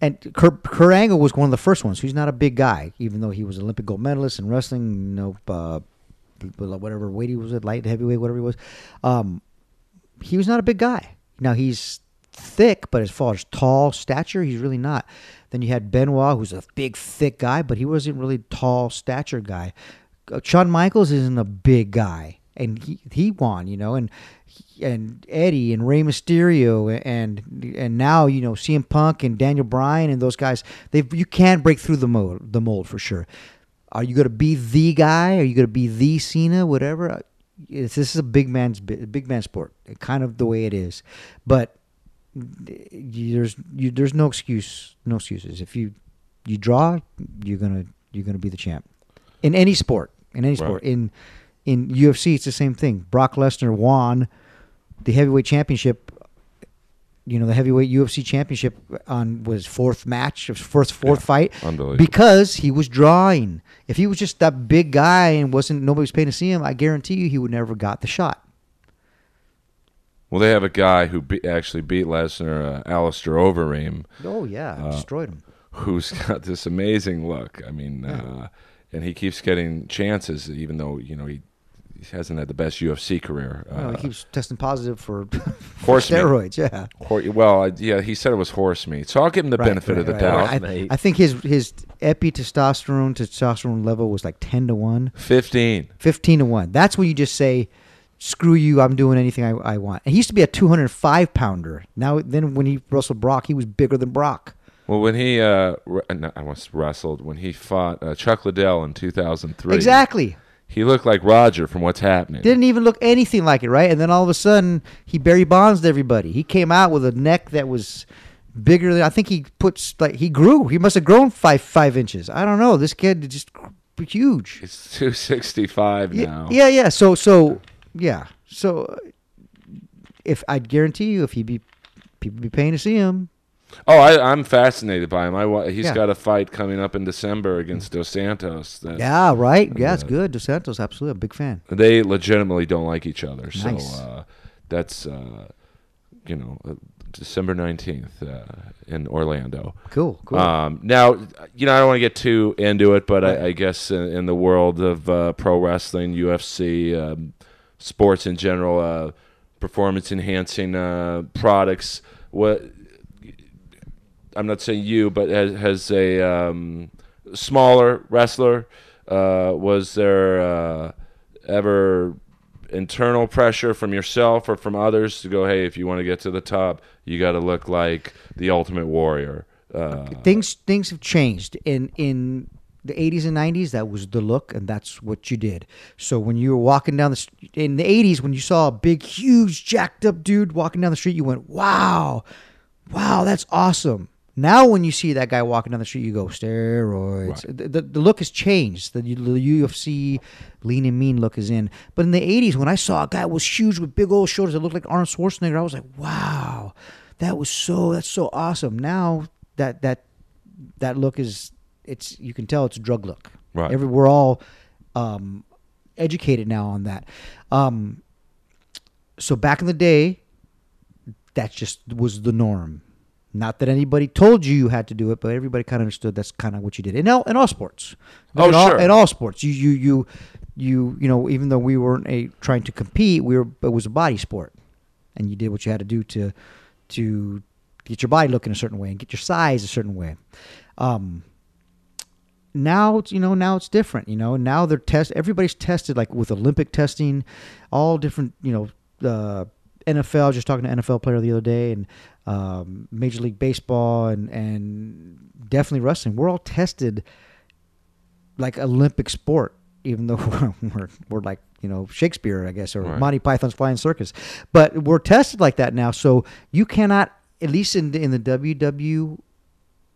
And Kurt, Kurt Angle was one of the first ones. He's not a big guy, even though he was an Olympic gold medalist in wrestling, you know, uh, whatever weight he was at, light, heavyweight, whatever he was. Um, he was not a big guy. Now, he's thick, but as far as tall stature, he's really not. Then you had Benoit, who's a big, thick guy, but he wasn't really a tall stature guy. Shawn Michaels isn't a big guy, and he, he won, you know, and and Eddie and Rey Mysterio and and now, you know, C M Punk and Daniel Bryan and those guys, they you can break through the mold, the mold for sure. Are you going to be the guy? Are you going to be the Cena? Whatever. It's, this is a big man's big man sport, kind of the way it is. But there's you, there's no excuse, no excuses. If you you draw, you're gonna you're gonna be the champ. In any sport, in any sport, right. in in U F C, it's the same thing. Brock Lesnar won the heavyweight championship. You know, the heavyweight U F C championship on was fourth match, first fourth yeah, fight, because he was drawing. If he was just that big guy and wasn't nobody was paying to see him, I guarantee you he would never got the shot. Well, they have a guy who be, actually beat Lesnar, uh, Alistair Overeem. Oh yeah, uh, destroyed him. Who's got this amazing look? I mean. Yeah. Uh, And he keeps getting chances, even though, you know, he he hasn't had the best U F C career. Uh, no, he keeps testing positive for, for steroids. Meat. Yeah. Hor well, I, yeah, he said it was horse meat, so I'll give him the right, benefit right, of the right, doubt. Right. I, I think his his epitestosterone to testosterone level was like ten to one. Fifteen. Fifteen to one. That's when you just say, "Screw you! I'm doing anything I, I want." And he used to be a two hundred five pounder. Now, then when he wrestled Brock, he was bigger than Brock. Well, when he, uh, no, I almost wrestled, when he fought uh, Chuck Liddell in two thousand three. Exactly. He looked like Roger from What's Happening. Didn't even look anything like it, right? And then all of a sudden, he Barry Bonds everybody. He came out with a neck that was bigger than, I think he puts, like, he grew. He must have grown five, five inches. I don't know. This kid is just huge. It's two sixty-five now. Yeah, yeah. So, so yeah. So, if I guarantee you, if he'd be, people be paying to see him. Oh, I, I'm fascinated by him. I, he's yeah. got a fight coming up in December against Dos Santos. That, yeah, right. Yeah, uh, it's good. Dos Santos, absolutely. I'm a big fan. They legitimately don't like each other. Nice. So uh, that's, uh, you know, uh, December nineteenth uh, in Orlando. Cool, cool. Um, now, you know, I don't want to get too into it, but right. I, I guess in, in the world of uh, pro wrestling, U F C, um, sports in general, uh, performance-enhancing uh, products, what... I'm not saying you, but has, has a um, smaller wrestler. Uh, was there uh, ever internal pressure from yourself or from others to go, hey, if you want to get to the top, you got to look like the Ultimate Warrior? Uh, things things have changed. In, in the eighties and nineties, that was the look, and that's what you did. So when you were walking down the street, in the eighties, when you saw a big, huge, jacked-up dude walking down the street, you went, wow, wow, that's awesome. Now when you see that guy walking down the street, you go, steroids. Right. The, the, the look has changed. The, the U F C lean and mean look is in. But in the eighties, when I saw a guy was huge with big old shoulders that looked like Arnold Schwarzenegger, I was like, wow, that was so, that's so awesome. Now that that that look is, it's, you can tell it's a drug look. Right. Every, we're all um, educated now on that. Um, so back in the day, that just was the norm. Not that anybody told you you had to do it, but everybody kind of understood that's kind of what you did. In all, in all sports, oh in all, sure, in all sports, you you you you you know, even though we weren't a trying to compete, we were. It was a body sport, and you did what you had to do to to get your body looking a certain way and get your size a certain way. Um, now it's, you know, now it's different. You know, now they're test. Everybody's tested, like with Olympic testing, all different. You know, uh, N F L. Just talking to an N F L player the other day, and. Um, Major League Baseball and and definitely wrestling. We're all tested like Olympic sport, even though we're we're, we're like, you know, Shakespeare, I guess, or right. Monty Python's Flying Circus. But we're tested like that now. So you cannot, at least in the, in the W W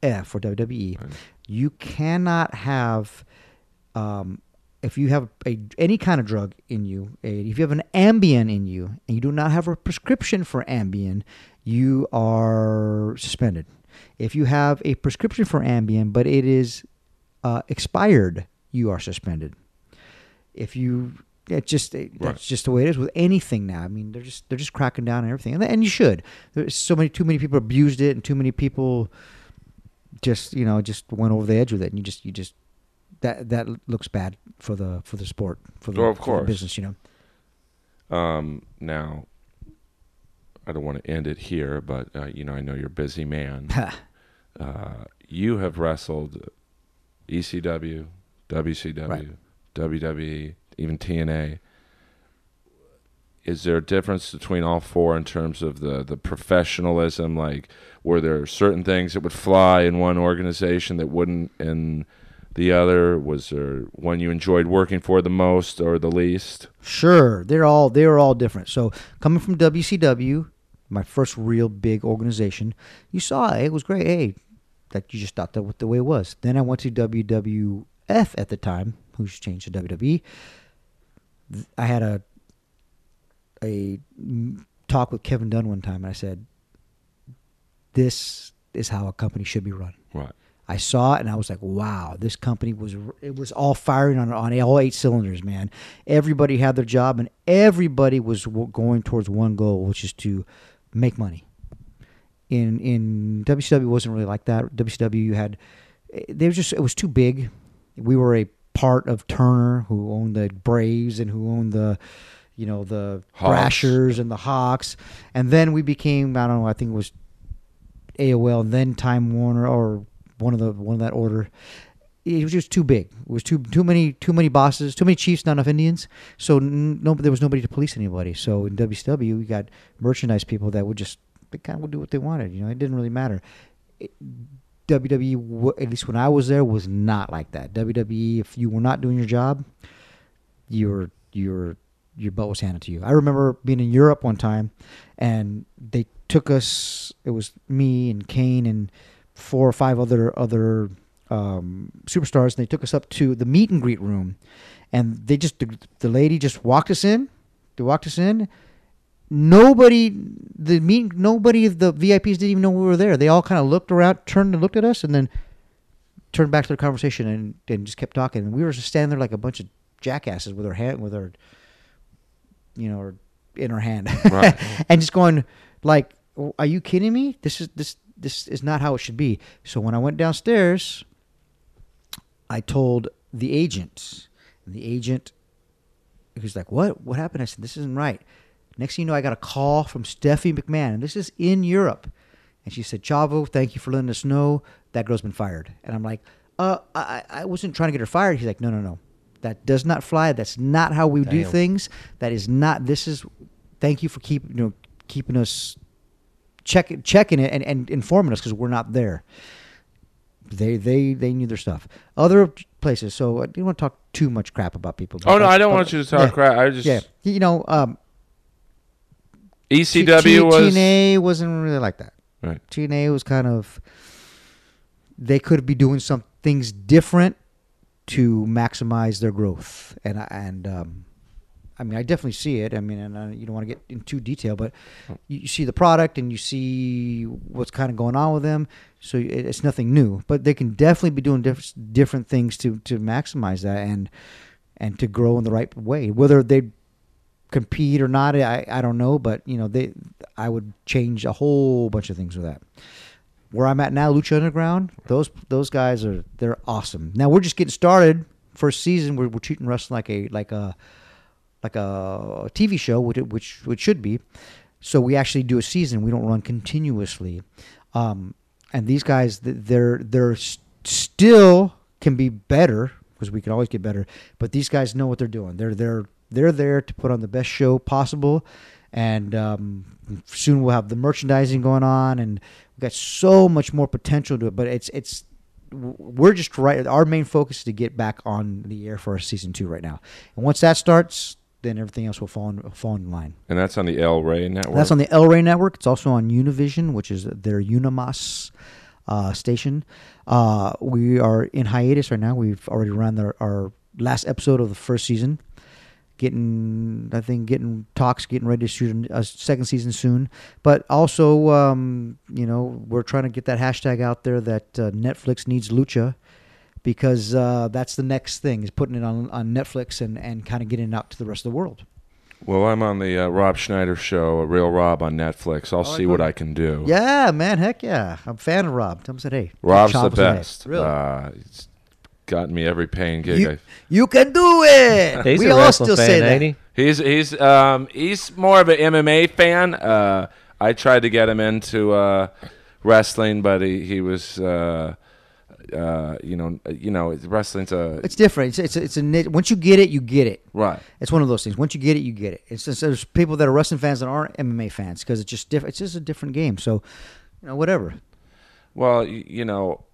F or W W E, right. you cannot have um, if you have a any kind of drug in you, a, if you have an Ambien in you, and you do not have a prescription for Ambien. You are suspended. If you have a prescription for Ambien, but it is uh, expired, you are suspended. If you, it just it, right. that's just the way it is with anything now. I mean, they're just they're just cracking down on everything, and, and you should. There's so many, too many people abused it, and too many people just you know just went over the edge with it, and you just you just that that looks bad for the for the sport for the, oh, of course. For the business, you know. Um. Now. I don't want to end it here, but uh, you know, I know you're a busy man. uh, you have wrestled E C W, W C W, right. W W E, even T N A. Is there a difference between all four in terms of the the professionalism? Like, were there certain things that would fly in one organization that wouldn't in the other? Was there one you enjoyed working for the most or the least? Sure, they're all they're all different. So coming from W C W. My first real big organization. You saw it, it was great. Hey, that you just thought that was the way it was. Then I went to W W F at the time, who's changed to W W E. I had a a talk with Kevin Dunn one time, and I said, "This is how a company should be run." Right. I saw it, and I was like, "Wow, this company was it was all firing on on all eight cylinders, man. Everybody had their job, and everybody was going towards one goal, which is to." Make money. In in W C W wasn't really like that. W C W you had, they were just it was too big. We were a part of Turner, who owned the Braves and who owned the, you know, the Hawks. Brashers and the Hawks. And then we became, I don't know, I think it was A O L and then Time Warner, or one of the one of that order. It was just too big. It was too too many too many bosses, too many chiefs, not enough Indians. So no, there was nobody to police anybody. So in W C W, we got merchandise people that would just, they kind of would do what they wanted. You know, it didn't really matter. It, W W E, at least when I was there, was not like that. W W E, if you were not doing your job, your your your butt was handed to you. I remember being in Europe one time, and they took us. It was me and Kane and four or five other other. Um, superstars, and they took us up to the meet and greet room, and they just the, the lady just walked us in. They walked us in. Nobody, the meet, nobody of the V I Ps didn't even know we were there. They all kind of looked around, turned and looked at us, and then turned back to their conversation and, and just kept talking. And we were just standing there like a bunch of jackasses with our hand, with our, you know, in our hand, right. And just going like, "Are you kidding me? This is this this is not how it should be." So when I went downstairs, I told the agent, and the agent, he was like, what? What happened? I said, this isn't right. Next thing you know, I got a call from Stephanie McMahon, and this is in Europe. And she said, Chavo, thank you for letting us know. That girl's been fired. And I'm like, uh, I, I wasn't trying to get her fired. He's like, no, no, no. That does not fly. That's not how we Damn. do things. That is not, this is, thank you for keep, you know, keeping us, check, checking it and, and informing us because we're not there. They they they knew their stuff. Other places, so I didn't want to talk too much crap about people. Oh no, I don't but, want you to talk yeah, crap. I just yeah, you know, um, E C W T- was T N A wasn't really like that. Right, T N A was kind of, they could be doing some things different to maximize their growth, and and um, I mean I definitely see it. I mean, and I, you don't want to get into detail, but you, you see the product and you see what's kind of going on with them. So it's nothing new, but they can definitely be doing diff- different things to, to maximize that and and to grow in the right way. Whether they compete or not, I, I don't know, but you know they I would change a whole bunch of things with that. Where I'm at now, Lucha Underground, those those guys are they're awesome. Now we're just getting started. First season, we're we're treating wrestling like a like a like a T V show, which which which should be. So we actually do a season. We don't run continuously. Um, And these guys, they're they're still can be better because we can always get better. But these guys know what they're doing. They're they're they're there to put on the best show possible. And um, soon we'll have the merchandising going on, and we've got so much more potential to it. But it's it's we're just right. Our main focus is to get back on the air for our season two right now. And once that starts, then everything else will fall in, fall in line. And that's on the El Rey Network? That's on the El Rey Network. It's also on Univision, which is their Unimas uh, station. Uh, we are in hiatus right now. We've already run our, our last episode of the first season. Getting, I think, getting talks, getting ready to shoot a second season soon. But also, um, you know, we're trying to get that hashtag out there that uh, Netflix needs Lucha. Because uh, that's the next thing, is putting it on, on Netflix and, and kind of getting it out to the rest of the world. Well, I'm on the uh, Rob Schneider show, A Real Rob on Netflix. I'll oh, see I what I can do. Yeah, man, heck yeah. I'm a fan of Rob. Tom said, hey. Rob's the best. Really? Uh, he's gotten me every paying gig. You, you can do it. He's we a all still fan, say that. He? He's, he's, um, he's more of an M M A fan. Uh, I tried to get him into uh, wrestling, but he, he was... Uh, Uh, you know, you know, wrestling's a. It's different. It's it's a, it's a once you get it, you get it. Right. It's one of those things. Once you get it, you get it. It's just, there's people that are wrestling fans that aren't M M A fans because it's just different. It's just a different game. So, you know, whatever. Well, you know,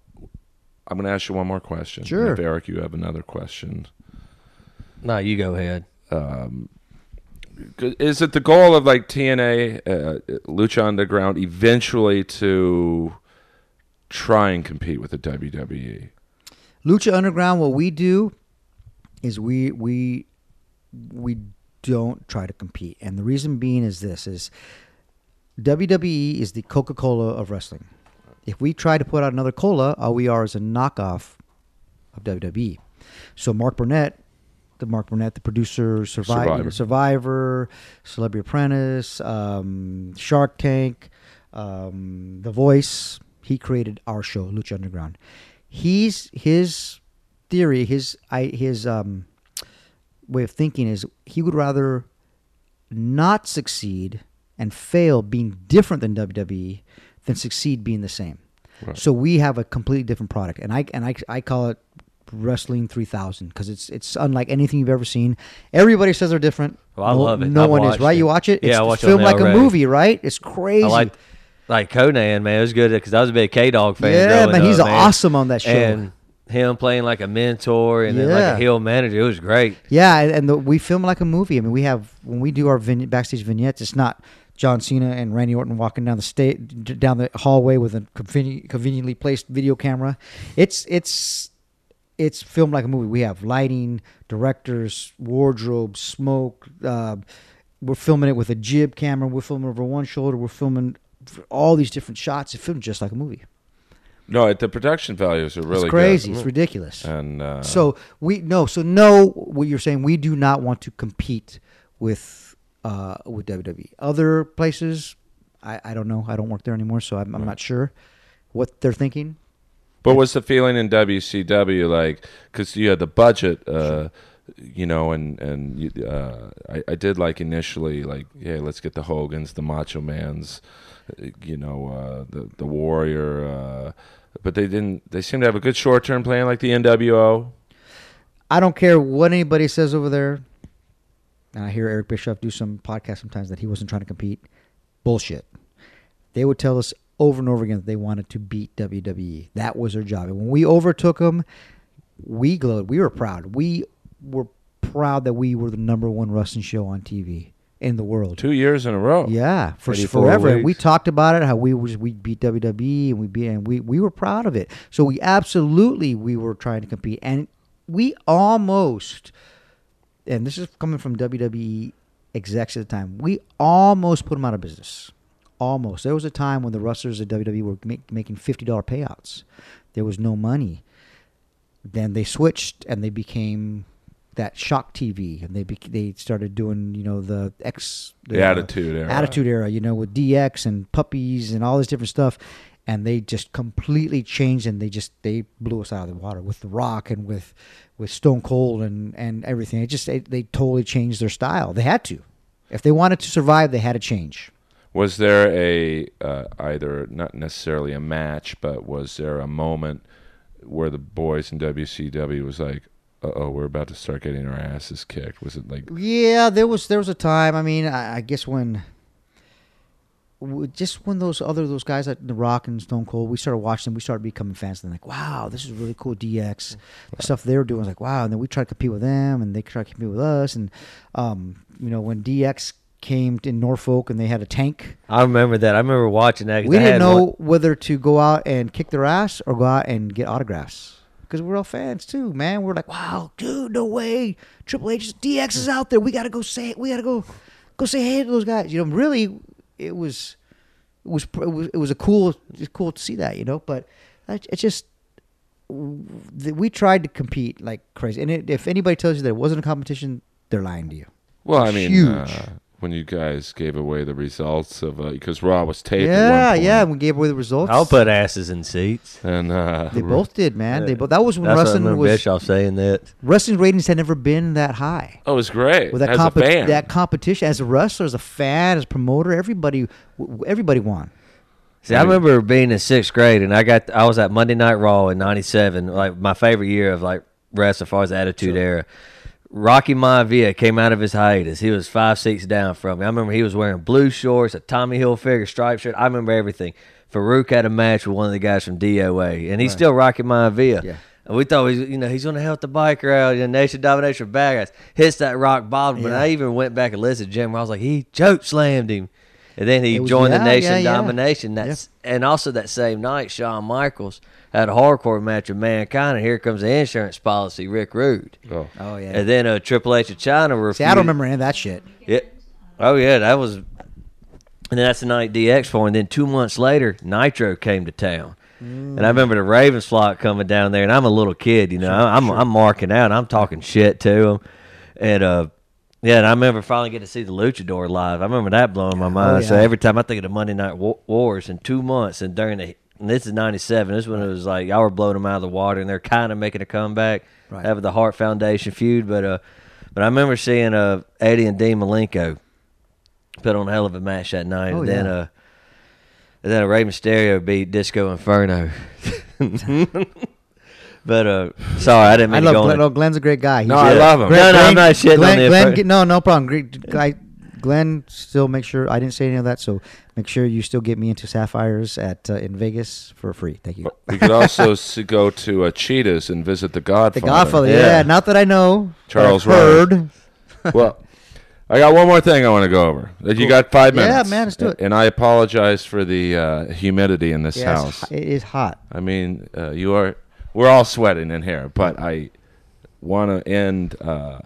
I'm going to ask you one more question. Sure. If Eric, you have another question. No, you go ahead. Um, is it the goal of like T N A, uh, Lucha Underground, eventually to try and compete with the W W E? Lucha Underground, what we do is we we we don't try to compete. And the reason being is this, is W W E is the Coca-Cola of wrestling. If we try to put out another cola, all we are is a knockoff of W W E. So Mark Burnett, the Mark Burnett, the producer, Survivor, Survivor, Survivor Celebrity Apprentice, um, Shark Tank, um, The Voice... He created our show, Lucha Underground. He's his theory, his I, his um, way of thinking is he would rather not succeed and fail being different than W W E than succeed being the same. Right. So we have a completely different product, and I and I I call it Wrestling three thousand because it's it's unlike anything you've ever seen. Everybody says they're different. Well, I no, love it. No I've one is right. It. You watch it. It's yeah, I watch filmed it like already. a movie, right? It's crazy. I like, like Conan, man, it was good because I was a big K Dog fan. Yeah, man, he's up, man. awesome on that show. And him playing like a mentor and yeah. then like a heel manager, it was great. Yeah, and the, we film like a movie. I mean, we have when we do our vignette, backstage vignettes, it's not John Cena and Randy Orton walking down the state down the hallway with a convenient, conveniently placed video camera. It's it's. It's filmed like a movie. We have lighting, directors, wardrobe, smoke. Uh, we're filming it with a jib camera. We're filming over one shoulder. We're filming all these different shots. It's filmed just like a movie. No, the production values are really it's crazy. Good. It's ridiculous. And uh, so we no. So no, what you're saying? We do not want to compete with uh, with W W E. Other places, I, I don't know. I don't work there anymore, so I'm, I'm right. not sure what they're thinking. But what's the feeling in W C W like? Because you had the budget, uh, you know, and and you, uh, I, I did like initially, like, yeah, let's get the Hogans, the Macho Mans, you know, uh, the the Warrior. Uh, but they didn't. They seem to have a good short term plan, like the N W O. I don't care what anybody says over there. And I hear Eric Bischoff do some podcast sometimes that he wasn't trying to compete. Bullshit. They would tell us over and over again that they wanted to beat W W E. That was their job. And when we overtook them, we glowed. We were proud. We were proud that we were the number one wrestling show on T V in the world. Two years in a row. Yeah, for forever. And we talked about it, how we was, we beat W W E, and we beat, and we, we were proud of it. So we absolutely, we were trying to compete. And we almost, and this is coming from W W E execs at the time, we almost put them out of business. Almost. There was a time when the wrestlers at W W E were make, making fifty dollars payouts. There was no money. Then they switched and they became that shock T V, and they be, they started doing, you know, the X the, the Attitude uh, Era. Attitude Era, you know, with D X and puppies and all this different stuff, and they just completely changed, and they just they blew us out of the water with The Rock and with with Stone Cold and and everything. It just it, they totally changed their style. They had to. If they wanted to survive, they had to change. Was there a, uh, either, not necessarily a match, but was there a moment where the boys in W C W was like, uh-oh, we're about to start getting our asses kicked? Was it like... Yeah, there was there was a time, I mean, I, I guess when, just when those other, those guys like The Rock and Stone Cold, we started watching them, we started becoming fans of them, like, wow, this is really cool, D X. The stuff they were doing was like, wow, and then we tried to compete with them, and they tried to compete with us, and, um, you know, when D X came in Norfolk and they had a tank. I remember that. I remember watching that. We I didn't know one. whether to go out and kick their ass or go out and get autographs because we're all fans too, man. We're like, wow, dude, no way. Triple H, D X is out there. We gotta go say it. We gotta go, go say hey to those guys. You know, really, it was, it was, it was, it was a cool, it was cool to see that. You know, but it's just we tried to compete like crazy. And it, if anybody tells you that it wasn't a competition, they're lying to you. Well, I mean, huge. Uh... When you guys gave away the results of uh, because Raw was taped. Yeah, at one yeah, we gave away the results. I'll put asses in seats, and uh, they both did, man. Yeah. They both. That was when That's wrestling what was. Bischoff saying that wrestling ratings had never been that high. Oh, it was great. With that, as comp- a fan. that competition, as a wrestler, as a fan, as a promoter, everybody, everybody won. See, I remember being in sixth grade, and I got I was at Monday Night Raw in ninety-seven, like my favorite year of like wrestling, as far as the Attitude sure. Era. Rocky Maivia came out of his hiatus. He was five seats down from me. I remember he was wearing blue shorts, a Tommy Hilfiger striped shirt. I remember everything. Farouk had a match with one of the guys from D O A, and he's right. still Rocky Maivia. Yeah. And we thought, he's, you know, he's going to help the biker out. You know, Nation Domination Badass hits that Rock Bottom. But yeah. I even went back and listened to Jim Ross. I was like, he choke slammed him. And then he was, joined yeah, the Nation yeah, yeah. Domination. That's yeah. And also that same night, Shawn Michaels had a hardcore match with Mankind, and here comes the insurance policy, Rick Rude. Oh, oh yeah. And then uh, Triple H of China refused. See, I don't remember any of that shit. Yeah. Oh, yeah, that was... And then that's the night D X formed. And then two months later, Nitro came to town. Mm. And I remember the Ravens flock coming down there, and I'm a little kid, you know. Sure, I'm sure. I'm marking out. I'm talking shit to them. And... uh Yeah, and I remember finally getting to see the Luchador live. I remember that blowing my mind. Oh, yeah. So every time I think of the Monday Night Wars in two months, and during the And this is ninety-seven. This one was like y'all were blowing them out of the water, and they're kind of making a comeback, right. having the Hart Foundation feud. But uh, but I remember seeing uh Eddie and Dean Malenko put on a hell of a match that night, oh, and then yeah. uh, and then Rey Mysterio beat Disco Inferno. But uh, sorry, I didn't mean I to love go Glenn, on. Oh, Glenn's a great guy. He's no, good. I love him. Glenn, no, no, Glenn, I'm not shitting Glenn, on the Glenn, get, No, no problem. I, Glenn, still make sure I didn't say any of that, so make sure you still get me into Sapphires at uh, in Vegas for free. Thank you. You could also go to uh, Cheetah's and visit the Godfather. The Godfather, yeah. yeah. Not that I know. Charles Heard. Well, I got one more thing I want to go over. You cool. got five minutes. Yeah, man, let's do it. And I apologize for the uh, humidity in this yeah, house. It is hot. I mean, uh, you are... We're all sweating in here, but I want to end uh,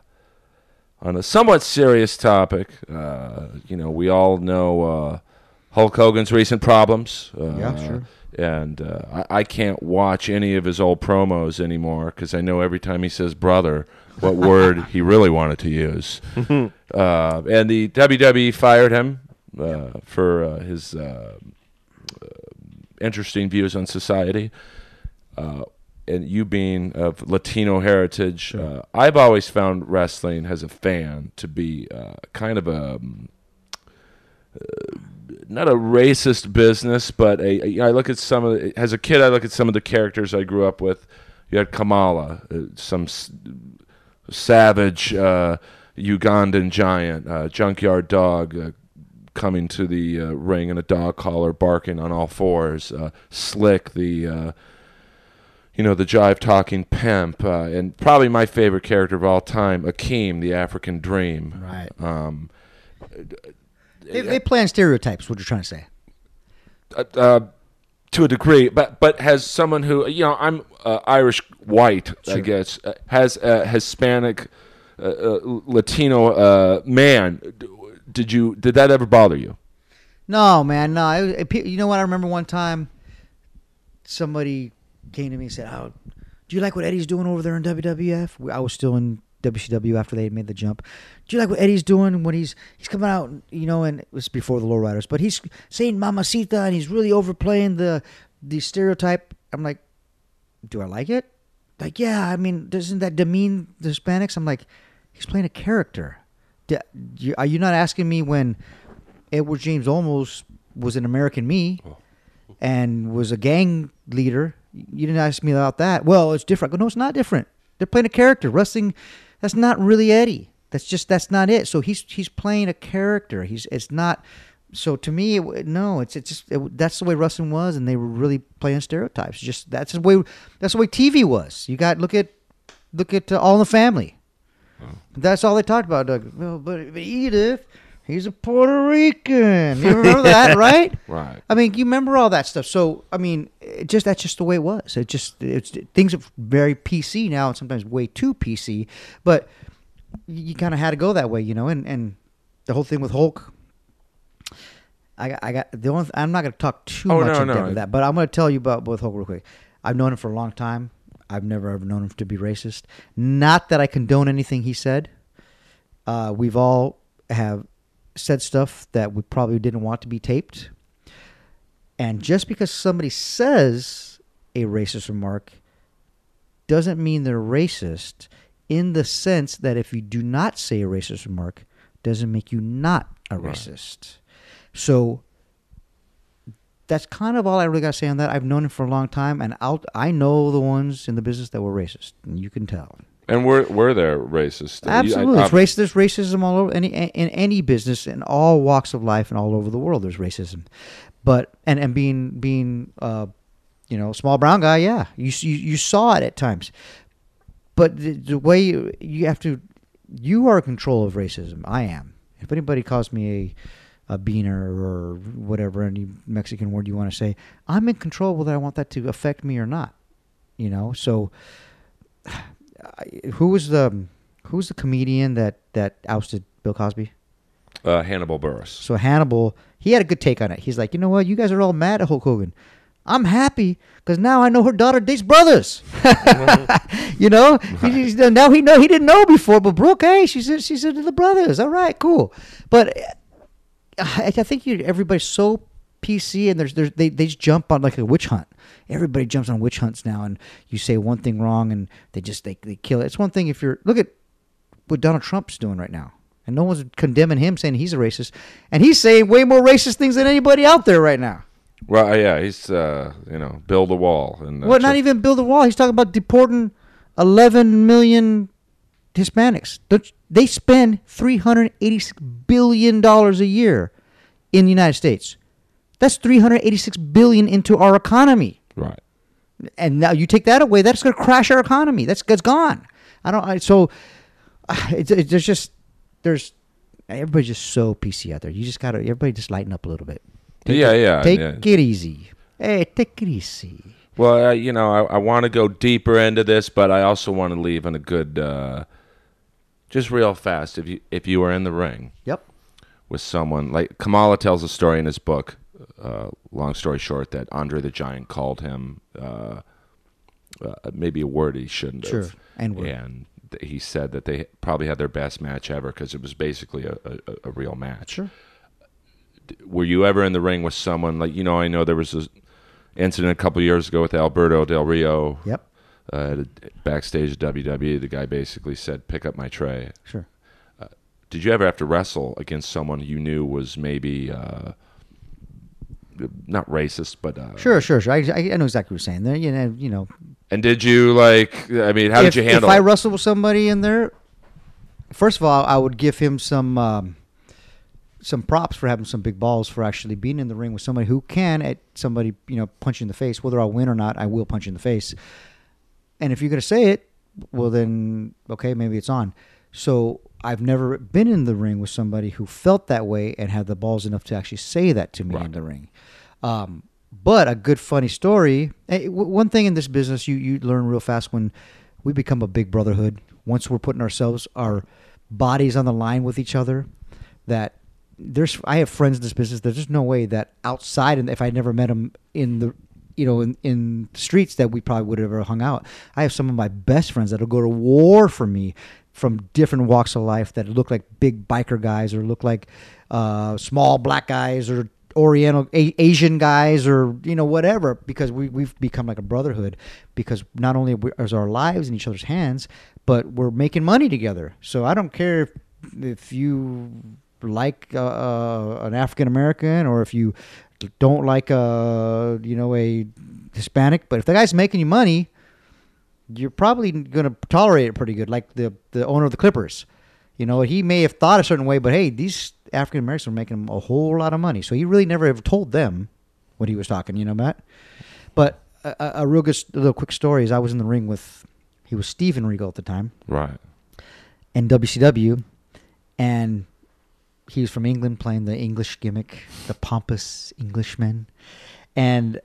on a somewhat serious topic. Uh, you know, we all know uh, Hulk Hogan's recent problems. Uh, yeah, sure. And uh, I, I can't watch any of his old promos anymore because I know every time he says brother, what word he really wanted to use. uh, and the W W E fired him uh, yeah. for uh, his uh, interesting views on society. Uh And you being of Latino heritage, sure. uh, I've always found wrestling as a fan to be uh, kind of a um, uh, not a racist business, but a, a you know, I look at some of the, as a kid. I look at some of the characters I grew up with. You had Kamala, uh, some s- savage uh, Ugandan giant, uh, junkyard dog. Uh, coming to the uh, ring in a dog collar, barking on all fours. Uh, Slick, the uh, You know, the jive-talking pimp, uh, and probably my favorite character of all time, Akeem, the African Dream. Right. Um, they, they play on stereotypes, what you're trying to say. Uh, uh, to a degree, but but has someone who, you know, I'm uh, Irish white, sure. I guess, uh, has a Hispanic, uh, uh, Latino uh, man. Did you? Did that ever bother you? No, man, no. It, it, you know what? I remember one time somebody... came to me and said, "Oh, do you like what Eddie's doing over there in W W F?" I was still in W C W after they had made the jump. Do you like what Eddie's doing when he's he's coming out, you know, and it was before the Lowriders, but he's saying "mamacita" and he's really overplaying the the stereotype. I'm like, do I like it? Like, yeah, I mean, doesn't that demean the Hispanics? I'm like, he's playing a character. Do, you, are you not asking me when Edward James Olmos was an American Me and was a gang leader? You didn't ask me about that. Well, it's different. I go, no, it's not different. They're playing a character. Wrestling, that's not really Eddie. That's just, that's not it. So he's he's playing a character. He's It's not, so to me, it, no, it's it's just, it, that's the way wrestling was, and they were really playing stereotypes. Just, that's the way, that's the way T V was. You got, look at, look at uh, All in the Family. Oh. That's all they talked about, Doug. Well, but, but Edith, he's a Puerto Rican. You remember that, right? Right. I mean, you remember all that stuff. So, I mean, it just that's just the way it was. It just it's things are very P C now, and sometimes way too P C. But you kind of had to go that way, you know. And, and the whole thing with Hulk, I, I got the only. I'm not going to talk too oh, much no, in no. depth of that, but I'm going to tell you about with Hulk real quick. I've known him for a long time. I've never ever known him to be racist. Not that I condone anything he said. Uh, we've all have. said stuff that we probably didn't want to be taped. And just because somebody says a racist remark doesn't mean they're racist, in the sense that if you do not say a racist remark, doesn't make you not a racist. Right. So that's kind of all I really got to say on that. I've known him for a long time, and I'll, I know the ones in the business that were racist, and you can tell. And were were there racists? Absolutely, I, I, Race, there's racism all over any in any business, in all walks of life, and all over the world. There's racism, but and and being being uh, you know, small brown guy, yeah, you you, you saw it at times. But the, the way you, you have to, you are in control of racism. I am. If anybody calls me a a beaner or whatever any Mexican word you want to say, I'm in control whether I want that to affect me or not. You know, so. Who was the who was the comedian that, that ousted Bill Cosby? Uh, Hannibal Buress. So Hannibal, he had a good take on it. He's like, you know what? You guys are all mad at Hulk Hogan. I'm happy because now I know her daughter dates brothers. You know, right. he, now he know he didn't know before, but Brooke, hey, she said she said to the brothers. All right, cool. But I, I think you everybody's so P C, and there's, there's they they just jump on like a witch hunt. Everybody jumps on witch hunts now, and you say one thing wrong, and they just they they kill it. It's one thing if you're look at what Donald Trump's doing right now, and no one's condemning him, saying he's a racist, and he's saying way more racist things than anybody out there right now. Well, yeah, he's uh, you know build a wall and uh, well, not even build a wall. He's talking about deporting eleven million Hispanics. They spend three hundred eighty-six billion dollars a year in the United States. That's three hundred eighty-six billion dollars into our economy. Right. And now you take that away, that's going to crash our economy. That's that's gone. I don't. I, so it's, it's there's just there's everybody's just so P C out there. You just got to everybody just lighten up a little bit. Take yeah, it, yeah. Take yeah. it easy. Hey, take it easy. Well, uh, you know, I, I want to go deeper into this, but I also want to leave on a good, uh, just real fast. If you if you are in the ring, yep, with someone like Kamala tells a story in his book. Uh, long story short, that Andre the Giant called him uh, uh, maybe a word he shouldn't sure. have, and, and th- he said that they probably had their best match ever because it was basically a, a, a real match. Sure. Were you ever in the ring with someone like you know? I know there was this incident a couple years ago with Alberto Del Rio. Yep. Uh, backstage at W W E, the guy basically said, "Pick up my tray." Sure. Uh, did you ever have to wrestle against someone you knew was maybe uh, not racist, but uh, sure, sure, sure? I, I know exactly what you're saying there. You know, you know. And did you like? I mean, how if, did you handle? If I wrestled with somebody in there, first of all, I would give him some. Um, some props for having some big balls for actually being in the ring with somebody who can at somebody, you know, punch you in the face, whether I win or not, I will punch you in the face. And if you're going to say it, well then, okay, maybe it's on. So I've never been in the ring with somebody who felt that way and had the balls enough to actually say that to me right. in the ring. Um, but a good, funny story. One thing in this business, you, you learn real fast when we become a big brotherhood. Once we're putting ourselves, our bodies on the line with each other, that, There's, I have friends in this business. There's just no way that outside, and if I never met them in the, you know, in, in the streets, that we probably would have ever hung out. I have some of my best friends that'll go to war for me, from different walks of life, that look like big biker guys, or look like uh, small black guys, or Oriental a- Asian guys, or you know whatever. Because we we've become like a brotherhood. Because not only is our lives in each other's hands, but we're making money together. So I don't care if, if you. like uh, uh, an African American, or if you don't like uh you know a Hispanic, but if the guy's making you money, you're probably gonna tolerate it pretty good. Like the the owner of the Clippers, you know, he may have thought a certain way, but hey, these African Americans were making him a whole lot of money, so he really never have told them what he was talking. You know, Matt. But a, a real good little quick story is I was in the ring with he was Steven Regal at the time, right? And W C W, and he was from England playing the English gimmick, the pompous Englishman. And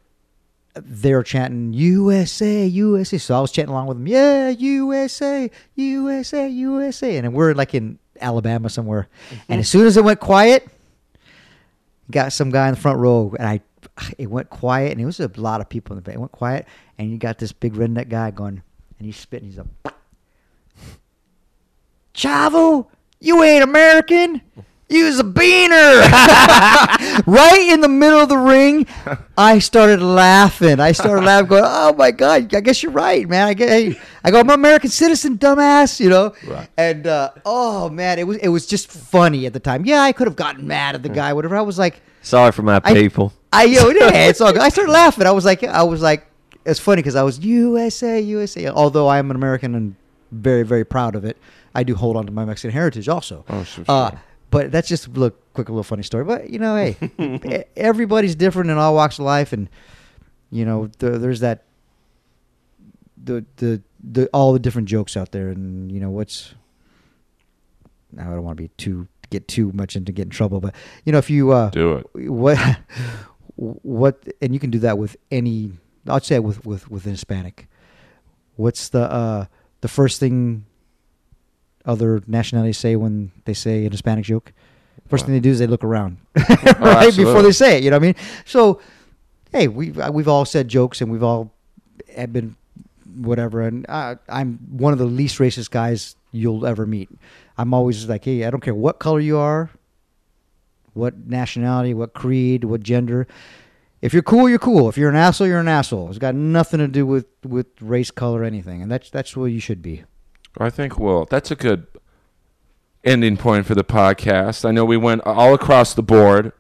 they were chanting, U S A, U S A. So I was chanting along with them, yeah, U S A, U S A, U S A. And we're like in Alabama somewhere. Mm-hmm. And as soon as it went quiet, got some guy in the front row. And I, it went quiet. And it was a lot of people in the back. It went quiet. And you got this big redneck guy going, and he's spitting. He's like, Chavo, you ain't American. Use a beaner. Right in the middle of the ring, I started laughing. I started laughing, going, oh, my God, I guess you're right, man. I, guess, hey. I go, I'm an American citizen, dumbass, you know. Right. And, uh, oh, man, it was it was just funny at the time. Yeah, I could have gotten mad at the guy, whatever. I was like. Sorry for my people. I, I you know, yeah, it's all good. I started laughing. I was like, I was like, it's funny because I was U S A, U S A. Although I am an American and very, very proud of it, I do hold on to my Mexican heritage also. Oh, sure, sure. Uh, But that's just a little, quick, a little funny story. But, you know, hey, everybody's different in all walks of life. And, you know, the, there's that, the, the, the, all the different jokes out there. And, you know, what's, I don't want to be too, get too much into getting in trouble. But, you know, if you, uh, do it. What, what, and you can do that with any, I'll say it with, with, with Hispanic. What's the, uh, the first thing other nationalities say when they say a Hispanic joke? First wow. thing they do is they look around right oh, before they say it. You know what I mean? So, hey, we we've all said jokes, and we've all have been whatever. And I, I'm one of the least racist guys you'll ever meet. I'm always like, hey, I don't care what color you are, what nationality, what creed, what gender. If you're cool, you're cool. If you're an asshole, you're an asshole. It's got nothing to do with, with race, color, or anything. And that's that's where you should be. I think, well, that's a good ending point for the podcast. I know we went all across the board.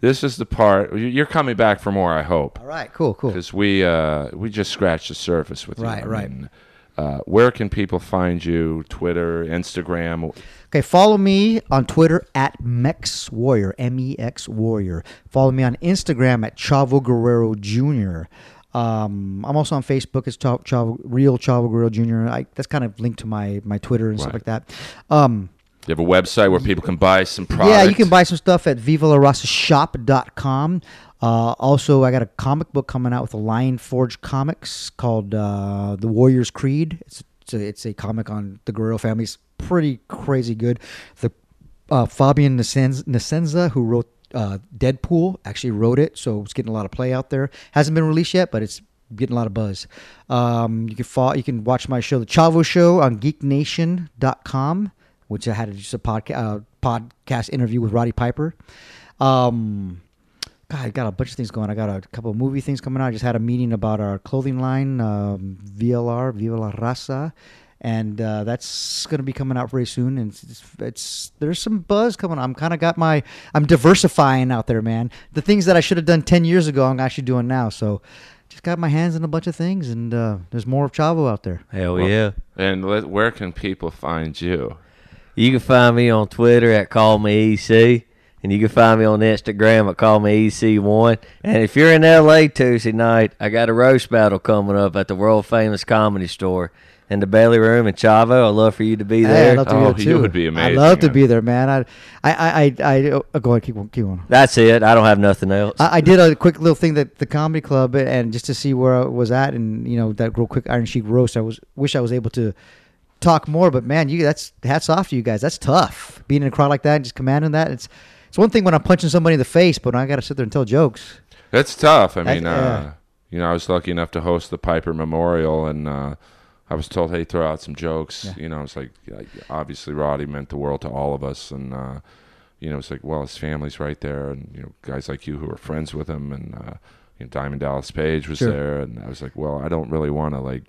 This is the part. You're coming back for more, I hope. All right, cool, cool. Because we, uh, we just scratched the surface with you. Right, right. Mean, uh, where can people find you? Twitter, Instagram? Okay, follow me on Twitter at Mex Warrior, M E X Warrior. Follow me on Instagram at Chavo Guerrero Junior Um, I'm also on Facebook as Chavo, Chavo, Real Chavo Guerrero Junior I, that's kind of linked to my, my Twitter and right. stuff like that. Um, you have a website where people can buy some products? Yeah, you can buy some stuff at viva la raza shop dot com. Uh, also, I got a comic book coming out with the Lion Forge Comics called uh, The Warrior's Creed. It's, it's, a, it's a comic on the Guerrero family. It's pretty crazy good. The uh, Fabian Nicenza, who wrote Uh, Deadpool, actually wrote it, so it's getting a lot of play out there. Hasn't been released yet, but it's getting a lot of buzz. Um, you can follow, you can watch my show, The Chavo Show, on geek nation dot com, which I had just a podca- uh, podcast interview with Roddy Piper. Um, God, I got a bunch of things going. I got a couple of movie things coming out. I just had a meeting about our clothing line, um, V L R, Viva La Raza. And uh, that's going to be coming out very soon. And it's, it's there's some buzz coming. I'm kind of got my I'm diversifying out there, man. The things that I should have done ten years ago, I'm actually doing now. So just got my hands in a bunch of things, and uh, there's more of Chavo out there. Hell yeah! And let, where can people find you? You can find me on Twitter at Call Me E C, and you can find me on Instagram at Call Me E C one. And if you're in L A Tuesday night, I got a roast battle coming up at the world famous Comedy Store. And the Bailey Room and Chavo, I'd love for you to be there. Hey, I'd love to oh, be there too. You would be amazing. I'd love to be there, man. I, I, I, I oh, go ahead, keep on, keep on. That's it. I don't have nothing else. I, I did a quick little thing that the Comedy Club, and just to see where I was at, and you know that real quick Iron Sheik roast. I was wish I was able to talk more, but man, you that's hats off to you guys. That's tough being in a crowd like that and just commanding that. It's it's one thing when I'm punching somebody in the face, but when I got to sit there and tell jokes. That's tough. I mean, I, uh, uh, you know, I was lucky enough to host the Piper Memorial and. Uh, I was told, hey, throw out some jokes. Yeah. You know, I was like, obviously, Roddy meant the world to all of us. And, uh, you know, it's like, well, his family's right there. And, you know, guys like you who were friends with him. And, uh, you know, Diamond Dallas Page was sure. there. And I was like, well, I don't really want to, like,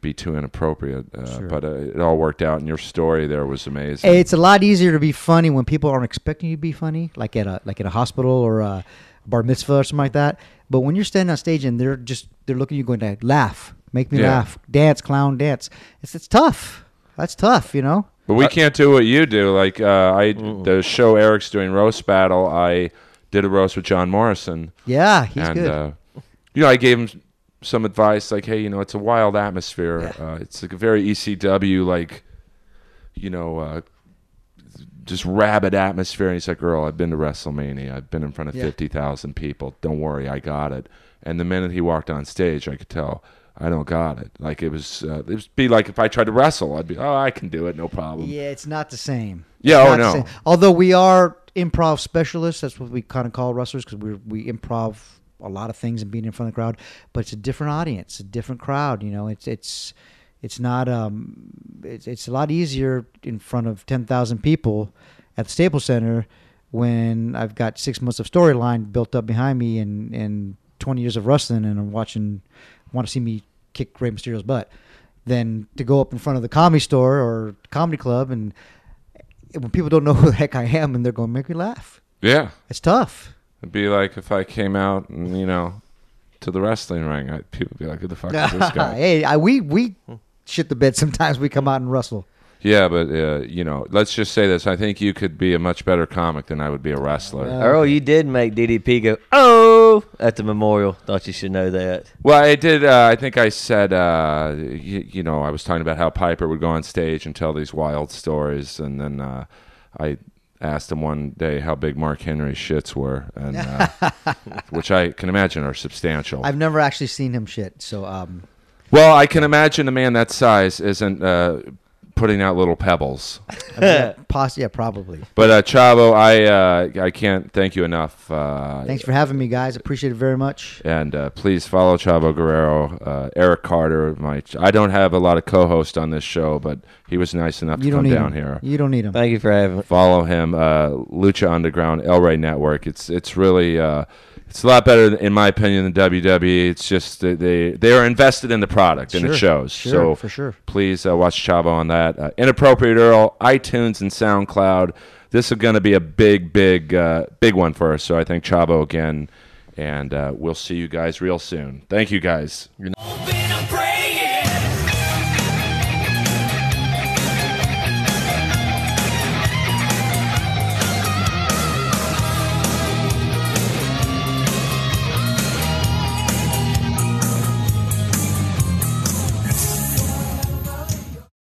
be too inappropriate. Uh, sure. But uh, it all worked out. And your story there was amazing. It's a lot easier to be funny when people aren't expecting you to be funny, like at a, like at a hospital or a bar mitzvah or something like that. But when you're standing on stage and they're just, they're looking at you going, to laugh. Make me yeah. laugh, dance, clown, dance. It's it's tough. That's tough, you know. But we can't do what you do. Like uh, I, Ooh. the show Eric's doing roast battle. I did a roast with John Morrison. Yeah, he's and, good. Uh, you know, I gave him some advice, like, hey, you know, it's a wild atmosphere. Yeah. Uh, it's like a very E C W, like, you know, uh, just rabid atmosphere. And he's like, girl, I've been to WrestleMania. I've been in front of yeah. fifty thousand people. Don't worry, I got it. And the minute he walked on stage, I could tell. I don't got it. Like it was, uh, it would be like if I tried to wrestle, I'd be, oh, I can do it, no problem. Yeah, it's not the same. It's yeah, oh no. Although we are improv specialists, that's what we kind of call wrestlers because we we improv a lot of things and being in front of the crowd. But it's a different audience, a different crowd. You know, it's it's it's not um, it's it's a lot easier in front of ten thousand people at the Staples Center when I've got six months of storyline built up behind me and and twenty years of wrestling and I'm watching. Want to see me kick Rey Mysterio's butt than to go up in front of the Comedy Store or Comedy Club and when people don't know who the heck I am and they're going to make me laugh. Yeah. It's tough. It'd be like if I came out and, you know, to the wrestling ring, I, people would be like, who the fuck is this guy? Hey, I, we, we shit the bed sometimes. We come out and wrestle. Yeah, but, uh, you know, let's just say this. I think you could be a much better comic than I would be a wrestler. Uh, Earl, you did make D D P go, oh, at the memorial. Thought you should know that. Well, I did. Uh, I think I said, uh, you, you know, I was talking about how Piper would go on stage and tell these wild stories. And then uh, I asked him one day how big Mark Henry's shits were, and uh, which I can imagine are substantial. I've never actually seen him shit. So, um... Well, I can imagine a man that size isn't... Uh, putting out little pebbles. I mean, poss- yeah, probably. But uh, Chavo, I uh, I can't thank you enough. Uh, Thanks for having me, guys. Appreciate it very much. And uh, please follow Chavo Guerrero, uh, Eric Carter. My ch- I don't have a lot of co-hosts on this show, but he was nice enough you to come down him. here. You don't need him. Thank you for having me. Follow him. Uh, Lucha Underground, El Rey Network. It's it's really. Uh, It's a lot better, in my opinion, than W W E. It's just that they, they are invested in the product, and sure, it shows. Sure, so for sure. Please uh, watch Chavo on that. Uh, Inappropriate Earl, iTunes, and SoundCloud. This is going to be a big, big, uh, big one for us. So I thank Chavo again, and uh, we'll see you guys real soon. Thank you, guys. You're not-